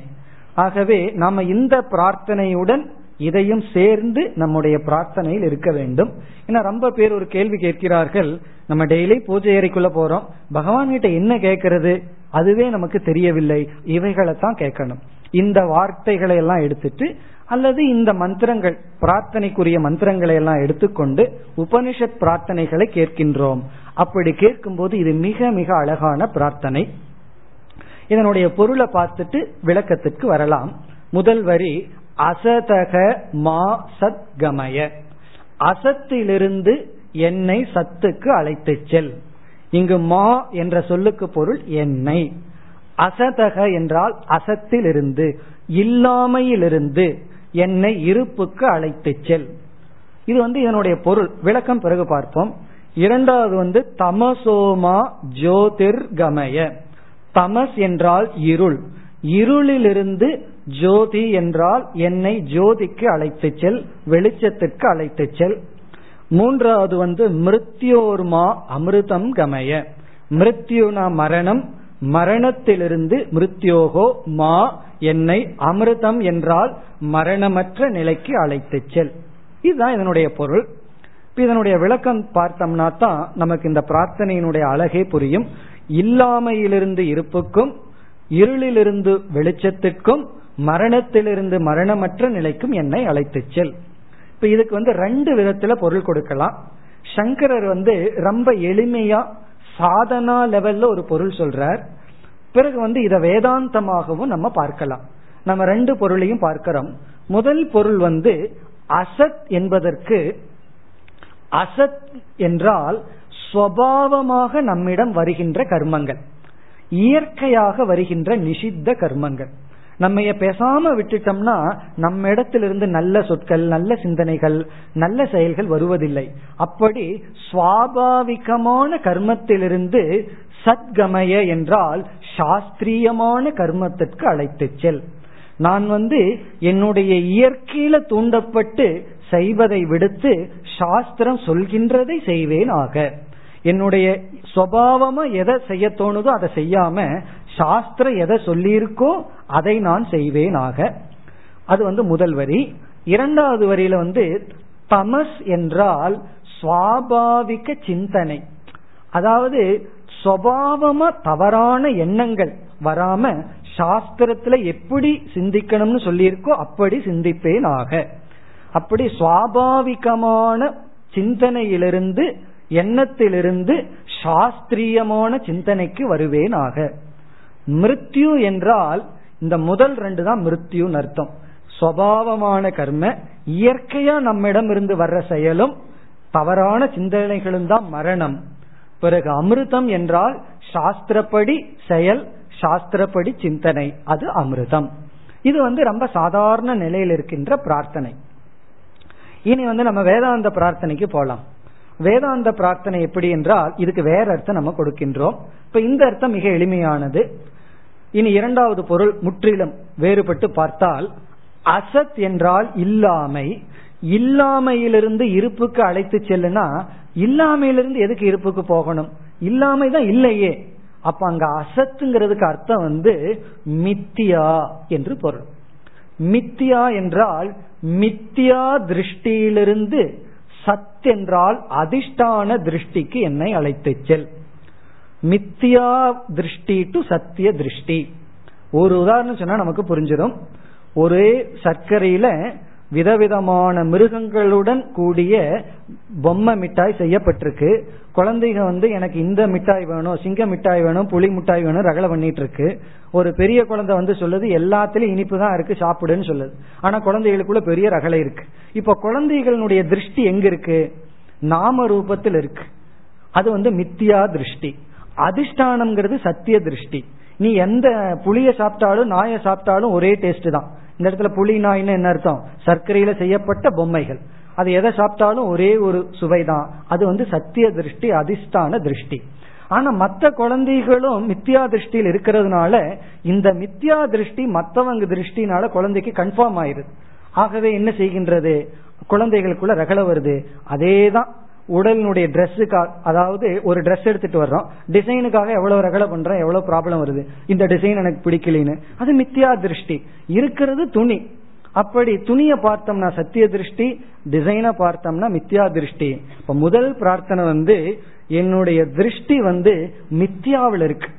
ஆகவே நாம இந்த பிரார்த்தனையுடன் இதையும் சேர்ந்து நம்முடைய பிரார்த்தனையில் இருக்க வேண்டும். ஏன்னா ரொம்ப பேர் ஒரு கேள்வி கேட்கிறார்கள், நம்ம டெய்லி பூஜை அறைக்குள்ள போறோம், பகவான் கிட்ட என்ன கேட்கறது அதுவே நமக்கு தெரியவில்லை, இவைகளைத்தான் கேட்கணும். இந்த வார்த்தைகளை எல்லாம் எடுத்துட்டு அல்லது இந்த மந்திரங்கள் பிரார்த்தனைக்குரிய மந்திரங்களை எல்லாம் எடுத்துக்கொண்டு உபனிஷத் பிரார்த்தனைகளை கேட்கின்றோம். அப்படி கேட்கும்போது இது மிக மிக அழகான பிரார்த்தனை. இதனுடைய பொருளை பார்த்துட்டு விளக்கத்திற்கு வரலாம். முதல் வரி அசதக மா சத்கமய, அசத்திலிருந்து என்னை சத்துக்கு அழைத்து செல். இங்கு மா என்ற சொல்லுக்கு பொருள் என்னை, அசதக என்றால் அசத்திலிருந்து, இல்லாமையிலிருந்து என்னை இருப்புக்கு அழைத்து செல். இது வந்து இதனுடைய பொருள். விளக்கம் பிறகு பார்ப்போம். இரண்டாவது வந்து தமசோமா ஜோதிர்கமய, தமஸ் என்றால் இருள், இருளிலிருந்து ஜோதி என்றால் என்னை ஜோதிக்கு அழைத்து செல், வெளிச்சத்திற்கு அழைத்து செல். மூன்றாவது வந்து மிருத்யோர்மா அமிர்தம் கமய, மிருத்யுனா மரணம், மரணத்திலிருந்து மிருத்யோகோ மா என்னை, அமிர்தம் என்றால் மரணமற்ற நிலைக்கு அழைத்து செல். இதுதான் இதனுடைய பொருள். இதனுடைய விளக்கம் பார்த்தோம்னா தான் நமக்கு இந்த பிரார்த்தனையினுடைய அழகே புரியும். இல்லாமையிலிருந்து இருப்புக்கும், இருளிலிருந்து வெளிச்சத்திற்கும் மரணத்திலிருந்து மரணமற்ற நிலைக்கும் என்னை அழைத்துச் செல். இப்ப இதுக்கு வந்து ரெண்டு விதத்துல பொருள் கொடுக்கலாம். சங்கரர் வந்து ரொம்ப எளிமையா சாதனா லெவல்ல ஒரு பொருள் சொல்றார். பிறகு வந்து இத வேதாந்தமாகவும் நம்ம பார்க்கலாம். நம்ம ரெண்டு பொருளையும் பார்க்கிறோம். முதல் பொருள் வந்து அசத் என்பதற்கு, அசத் என்றால் ஸ்வபாவமாக நம்மிடம் வருகின்ற கர்மங்கள், இயற்கையாக வருகின்ற நிஷித்த கர்மங்கள். நம்ம பேசாம விட்டுட்டோம்னா நம்ம இடத்திலிருந்து நல்ல சொற்கள், நல்ல சிந்தனைகள், நல்ல செயல்கள் வருவதில்லை. அப்படி சுவாபாவிகமான கர்மத்திலிருந்து சத்கமய என்றால் சாஸ்திரியமான கர்மத்திற்கு அழைத்து செல். நான் வந்து என்னுடைய இயற்கையில தூண்டப்பட்டு செய்வதை விடுத்து சாஸ்திரம் சொல்கின்றதை செய்வேன் ஆக. என்னுடைய சுபாவமா எதை செய்ய தோணுதோ அதை செய்யாம சாஸ்திரம் எதை சொல்லியிருக்கோ அதை நான் செய்வேன் ஆக. அது வந்து முதல் வரி. இரண்டாவது வரியில வந்து தமஸ் என்றால் சுவாபாவிக சிந்தனை, அதாவது சுபாவமா தவறான எண்ணங்கள் வராம சாஸ்திரத்துல எப்படி சிந்திக்கணும்னு சொல்லியிருக்கோ அப்படி சிந்திப்பேன் ஆக. அப்படி சுவாபாவிகமான சிந்தனையிலிருந்து, எண்ணத்திலிருந்து சாஸ்திரியமான சிந்தனைக்கு வருவேன் ஆக. மிருத்யு என்றால் இந்த முதல் ரெண்டு தான் மிருத்யுன்னு அர்த்தம். சுவாவமான கர்ம, இயற்கையா நம்மிடம் இருந்து வர்ற செயலும் தவறான சிந்தனைகளும் தான் மரணம். பிறகு அமிர்தம் என்றால் சாஸ்திரப்படி செயல், சாஸ்திரப்படி சிந்தனை, அது அமிர்தம். இது வந்து ரொம்ப சாதாரண நிலையில் இருக்கின்ற பிரார்த்தனை. இனி வந்து நம்ம வேதாந்த பிரார்த்தனைக்கு போலாம். வேதாந்த பிரார்த்தனை எப்படி என்றால் இதுக்கு வேற அர்த்தம் நம்ம கொடுக்கின்றோம். இப்ப இந்த அர்த்தம் மிக எளிமையானது. இனி இரண்டாவது பொருள் முற்றிலும் வேறுபட்டு பார்த்தால், அசத் என்றால் இல்லாமை, இல்லாமையிலிருந்து இருப்புக்கு அழைத்து செல்லுனா இல்லாமையிலிருந்து எதுக்கு இருப்புக்கு போகணும்? இல்லாமை தான் இல்லையே. அப்ப அங்க அசத்துங்கிறதுக்கு அர்த்தம் வந்து மித்தியா என்று பொருள். மித்தியா என்றால் மித்தியா திருஷ்டியிலிருந்து சத் என்றால் அதிஷ்டான திருஷ்டிக்கு என்னை அழைத்து செல். மித்தியா திருஷ்டி டு சத்திய திருஷ்டி. ஒரு உதாரணம் சொன்னா நமக்கு புரிஞ்சிடும். ஒரே சர்க்கரையில விதவிதமான மிருகங்களுடன் கூடிய பொம்மை மிட்டாய் செய்யப்பட்டிருக்கு. குழந்தைங்க வந்து எனக்கு இந்த மிட்டாய் வேணும், சிங்க மிட்டாய் வேணும், புளி மிட்டாய் வேணும் ரகலை பண்ணிட்டு இருக்கு. ஒரு பெரிய குழந்தை வந்து சொல்லுது எல்லாத்திலும் இனிப்பு தான் இருக்கு சாப்பிடுன்னு சொல்லுது. ஆனா குழந்தைகளுக்குள்ள பெரிய ரகலை இருக்கு. இப்ப குழந்தைகளுடைய திருஷ்டி எங்க இருக்கு? நாம ரூபத்தில் இருக்கு. அது வந்து மித்தியா திருஷ்டி. அதிஷ்டானம்ங்கிறது சத்திய திருஷ்டி. நீ எந்த புளிய சாப்பிட்டாலும் நாயை சாப்பிட்டாலும் ஒரே டேஸ்ட் தான். இந்த இடத்துல புளி நாயின்னு என்ன அர்த்தம்? சர்க்கரையில செய்யப்பட்ட பொம்மைகள். அது எதை சாப்பிட்டாலும் ஒரே ஒரு சுவைதான். அது வந்து சத்திய திருஷ்டி, அதிஷ்டான திருஷ்டி. ஆனா மற்ற குழந்தைகளும் மித்தியா திருஷ்டியில் இருக்கிறதுனால இந்த மித்தியா திருஷ்டி மற்றவங்க திருஷ்டினால குழந்தைக்கு கன்ஃபார்ம் ஆயிருது. ஆகவே என்ன செய்கின்றது? குழந்தைகளுக்குள்ள ரகலை வருது. அதேதான் உடலினுடைய டிரெஸ்ஸுக்காக, அதாவது ஒரு ட்ரெஸ் எடுத்துட்டு வர்றோம், டிசைனுக்காக எவ்வளவு ரகலை பண்றோம், எவ்வளவு ப்ராப்ளம் வருது. இந்த டிசைன் எனக்கு பிடிக்கலன்னு, அது மித்தியா திருஷ்டி. இருக்கிறது துணி. அப்படி துணியை பார்த்தோம்னா சத்திய திருஷ்டி, டிசைனை பார்த்தோம்னா மித்தியா திருஷ்டி. இப்ப முதல் பிரார்த்தனை வந்து என்னுடைய திருஷ்டி வந்து மித்தியாவில் இருக்கு,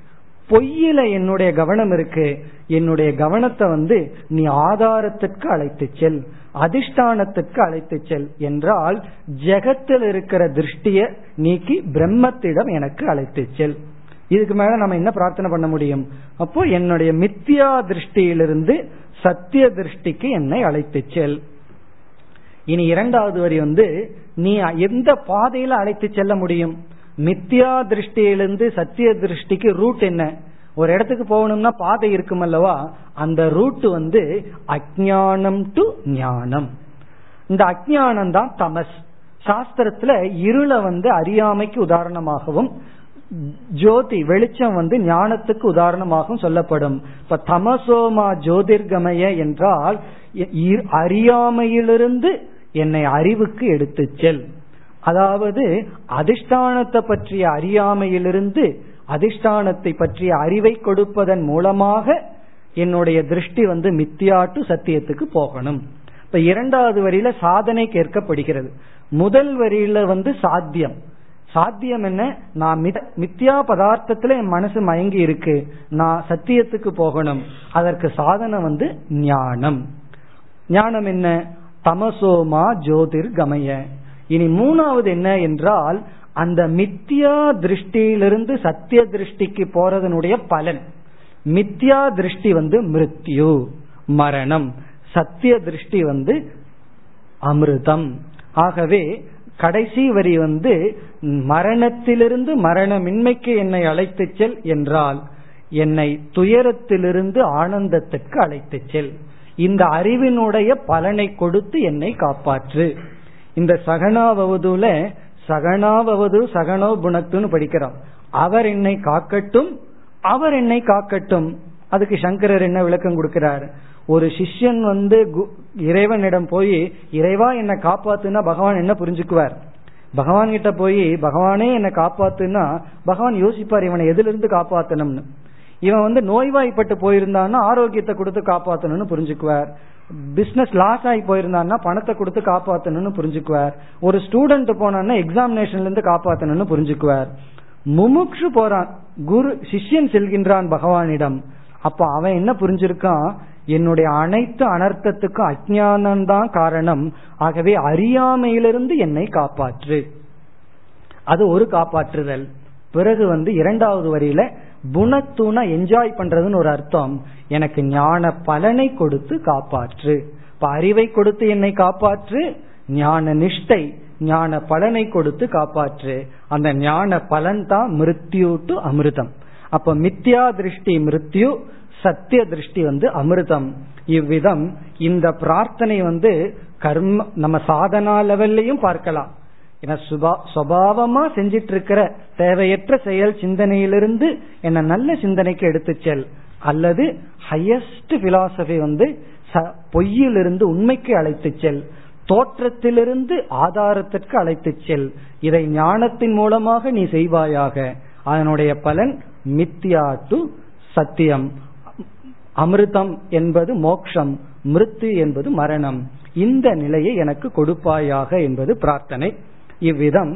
பொய்யில என்னுடைய கவனம் இருக்கு. என்னுடைய கவனத்தை வந்து நீ ஆதாரத்திற்கு அழைத்து செல், அதிஷ்டானத்திற்கு அழைத்து செல் என்றால் ஜெகத்தில் இருக்கிற திருஷ்டிய நீக்கி பிரம்மத்திடம் எனக்கு அழைத்து செல். இதுக்கு மேல நம்ம என்ன பிரார்த்தனை பண்ண முடியும்? அப்போ என்னுடைய மித்தியா திருஷ்டியிலிருந்து சத்திய திருஷ்டிக்கு என்னை அழைத்து செல். இனி இரண்டாவது வரி வந்து நீ எந்த பாதையில அழைத்து செல்ல முடியும்? மித்தியா திருஷ்டியிலிருந்து சத்திய திருஷ்டிக்கு ரூட் என்ன? ஒரு இடத்துக்கு போகணும்னா பாதை இருக்கும் அல்லவா? அந்த ரூட் வந்து அஜ்ஞானம் டு ஞானம். இந்த அஜ்ஞானம் தான் தமஸ். சாஸ்திரத்துல இருளை வந்து அறியாமைக்கு உதாரணமாகவும், ஜோதி வெளிச்சம் வந்து ஞானத்துக்கு உதாரணமாகவும் சொல்லப்படும். இப்ப தமசோமா ஜோதிர்கமய என்றால் அறியாமையிலிருந்து என்னை அறிவுக்கு எடுத்து செல். அதாவது அதிஷ்டானத்தை பற்றிய அறியாமையிலிருந்து அதிஷ்டானத்தை பற்றிய அறிவை கொடுப்பதன் மூலமாக என்னுடைய திருஷ்டி வந்து மித்தியாட்டு சத்தியத்துக்கு போகணும். இப்ப இரண்டாவது வரியில சாதனை கேட்கப்படுகிறது. முதல் வரியில வந்து சாத்தியம், சாத்தியம் என்ன? நான் மித்யா பதார்த்தத்துல என் மனசு மயங்கி இருக்கு, நான் சத்தியத்துக்கு போகணும். அதற்கு சாதனை வந்து ஞானம். ஞானம் என்ன? தமசோமா ஜோதிர் கமய. இனி மூணாவது என்ன என்றால், அந்த மித்யா திருஷ்டியிலிருந்து சத்திய திருஷ்டிக்கு போறதனுடைய பலன். மித்யா திருஷ்டி வந்து மிருத்யு மரணம், சத்திய திருஷ்டி வந்து அமிர்தம். ஆகவே கடைசி வரி வந்து மரணத்திலிருந்து மரணமின்மைக்கு என்னை அழைத்து செல் என்றால், என்னை துயரத்திலிருந்து ஆனந்தத்துக்கு அழைத்து செல், இந்த அறிவினுடைய பலனை கொடுத்து என்னை காப்பாற்று. இந்த சகனாவதுல சகனாவது சகனோ குணத்துன்னு படிக்கிறோம். அவர் என்னை காக்கட்டும், அவர் என்னை காக்கட்டும். அதுக்கு சங்கரர் என்ன விளக்கம் கொடுக்கிறார்? ஒரு சிஷ்யன் வந்து இறைவனிடம் போய் இறைவா என்னை காப்பாத்துனா பகவான் என்ன புரிஞ்சுக்குவார்? பகவான் கிட்ட போய் பகவானே என்னை காப்பாத்துனா பகவான் யோசிப்பார் இவனை எதிலிருந்து காப்பாத்தணும்னு. இவன் வந்து நோய்வாய்ப்பட்டு போயிருந்தான்னா ஆரோக்கியத்தை கொடுத்து காப்பாத்தணும்னு புரிஞ்சுக்குவார். பிசினஸ் லாஸ் ஆகி போயிருந்தான்னா பணத்தை கொடுத்து காப்பாத்தணும்னு புரிஞ்சுக்குவார். ஒரு ஸ்டூடெண்ட் போனான்னா எக்ஸாமினேஷன்ல இருந்து காப்பாத்தணும்னு புரிஞ்சுக்குவார். முமுட்சு போறான், குரு சிஷ்யன் செல்கின்றான் பகவானிடம். அப்ப அவன் என்ன புரிஞ்சிருக்கான்? என்னுடைய அனைத்து அனர்த்தத்துக்கும் அஜ்ஞானம்தான் காரணம், ஆகவே அறியாமையிலிருந்து என்னை காப்பாற்று. அது ஒரு காப்பாற்றுதல். பிறகு வந்து இரண்டாவது வரியில குணத்துனா என்ஜாய் பண்றதுன்னு ஒரு அர்த்தம், எனக்கு ஞான பலனை கொடுத்து காப்பாற்று. இப்ப அறிவை கொடுத்து என்னை காப்பாற்று, ஞான நிஷ்டை ஞான பலனை கொடுத்து காப்பாற்று. அந்த ஞான பலன் தான் மிருத்யு டு அமிர்தம். அப்ப மித்யா திருஷ்டி மிருத்யு, சத்திய திருஷ்டி வந்து அமிர்தம். இவ்விதம் இந்த பிரார்த்தனை வந்து கர்ம நம்ம சாதனா லெவல்லையும் பார்க்கலாம். ஏன்னா சுபாவமா செஞ்சிட்டு இருக்கிற தேவையற்ற செயல் சிந்தனையிலிருந்து என்ன நல்ல சிந்தனைக்கு எடுத்து செல், அல்லது ஹையஸ்ட் பிலாசபி வந்து பொய்யிலிருந்து உண்மைக்கு அழைத்து செல், தோற்றத்திலிருந்து ஆதாரத்திற்கு அழைத்து செல். இதை ஞானத்தின் மூலமாக நீ செய்வாயாக. அதனுடைய பலன் மித்யா டு சத்தியம், அமிர்தம் என்பது மோக்ஷம், மிருத்யு என்பது மரணம். இந்த நிலையை எனக்கு கொடுப்பாயாக என்பது பிரார்த்தனை. இவ்விதம்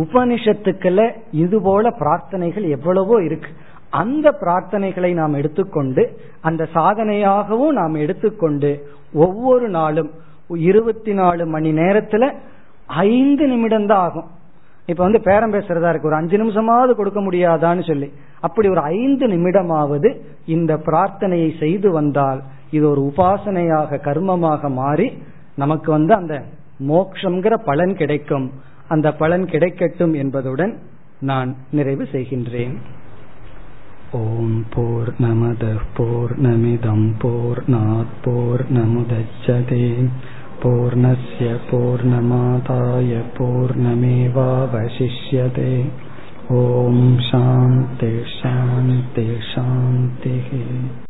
உபனிஷத்துக்கள இதுபோல பிரார்த்தனைகள் எவ்வளவோ இருக்கு. அந்த பிரார்த்தனைகளை நாம் எடுத்துக்கொண்டு, அந்த சாதனையாகவும் நாம் எடுத்துக்கொண்டு, ஒவ்வொரு நாளும் இருபத்தி நாலு மணி நேரத்துல ஐந்து நிமிடம் தான் ஆகும். இப்ப வந்து பேரம் பேசுறதா இருக்கு, ஒரு அஞ்சு நிமிஷமாவது கொடுக்க முடியாதான்னு சொல்லி, அப்படி ஒரு ஐந்து நிமிடமாவது இந்த பிரார்த்தனையை செய்து வந்தால் இது ஒரு உபாசனையாக கர்மமாக மாறி நமக்கு வந்து அந்த மோக்ஷங்கிற பலன் கிடைக்கும். அந்த பலன் கிடைக்கட்டும் என்பதுடன் நான் நிறைவு செய்கின்றேன். ஓம் பூர்ணமதః பூர்ணமிதம் பூர்ணாத் பூர்ணமுதச்யதே பூர்ணஸ்ய பூர்ணமாதாய பூர்ணமேவாவசிஷ்யதே. ஓம் சாந்தி சாந்தி சாந்தி.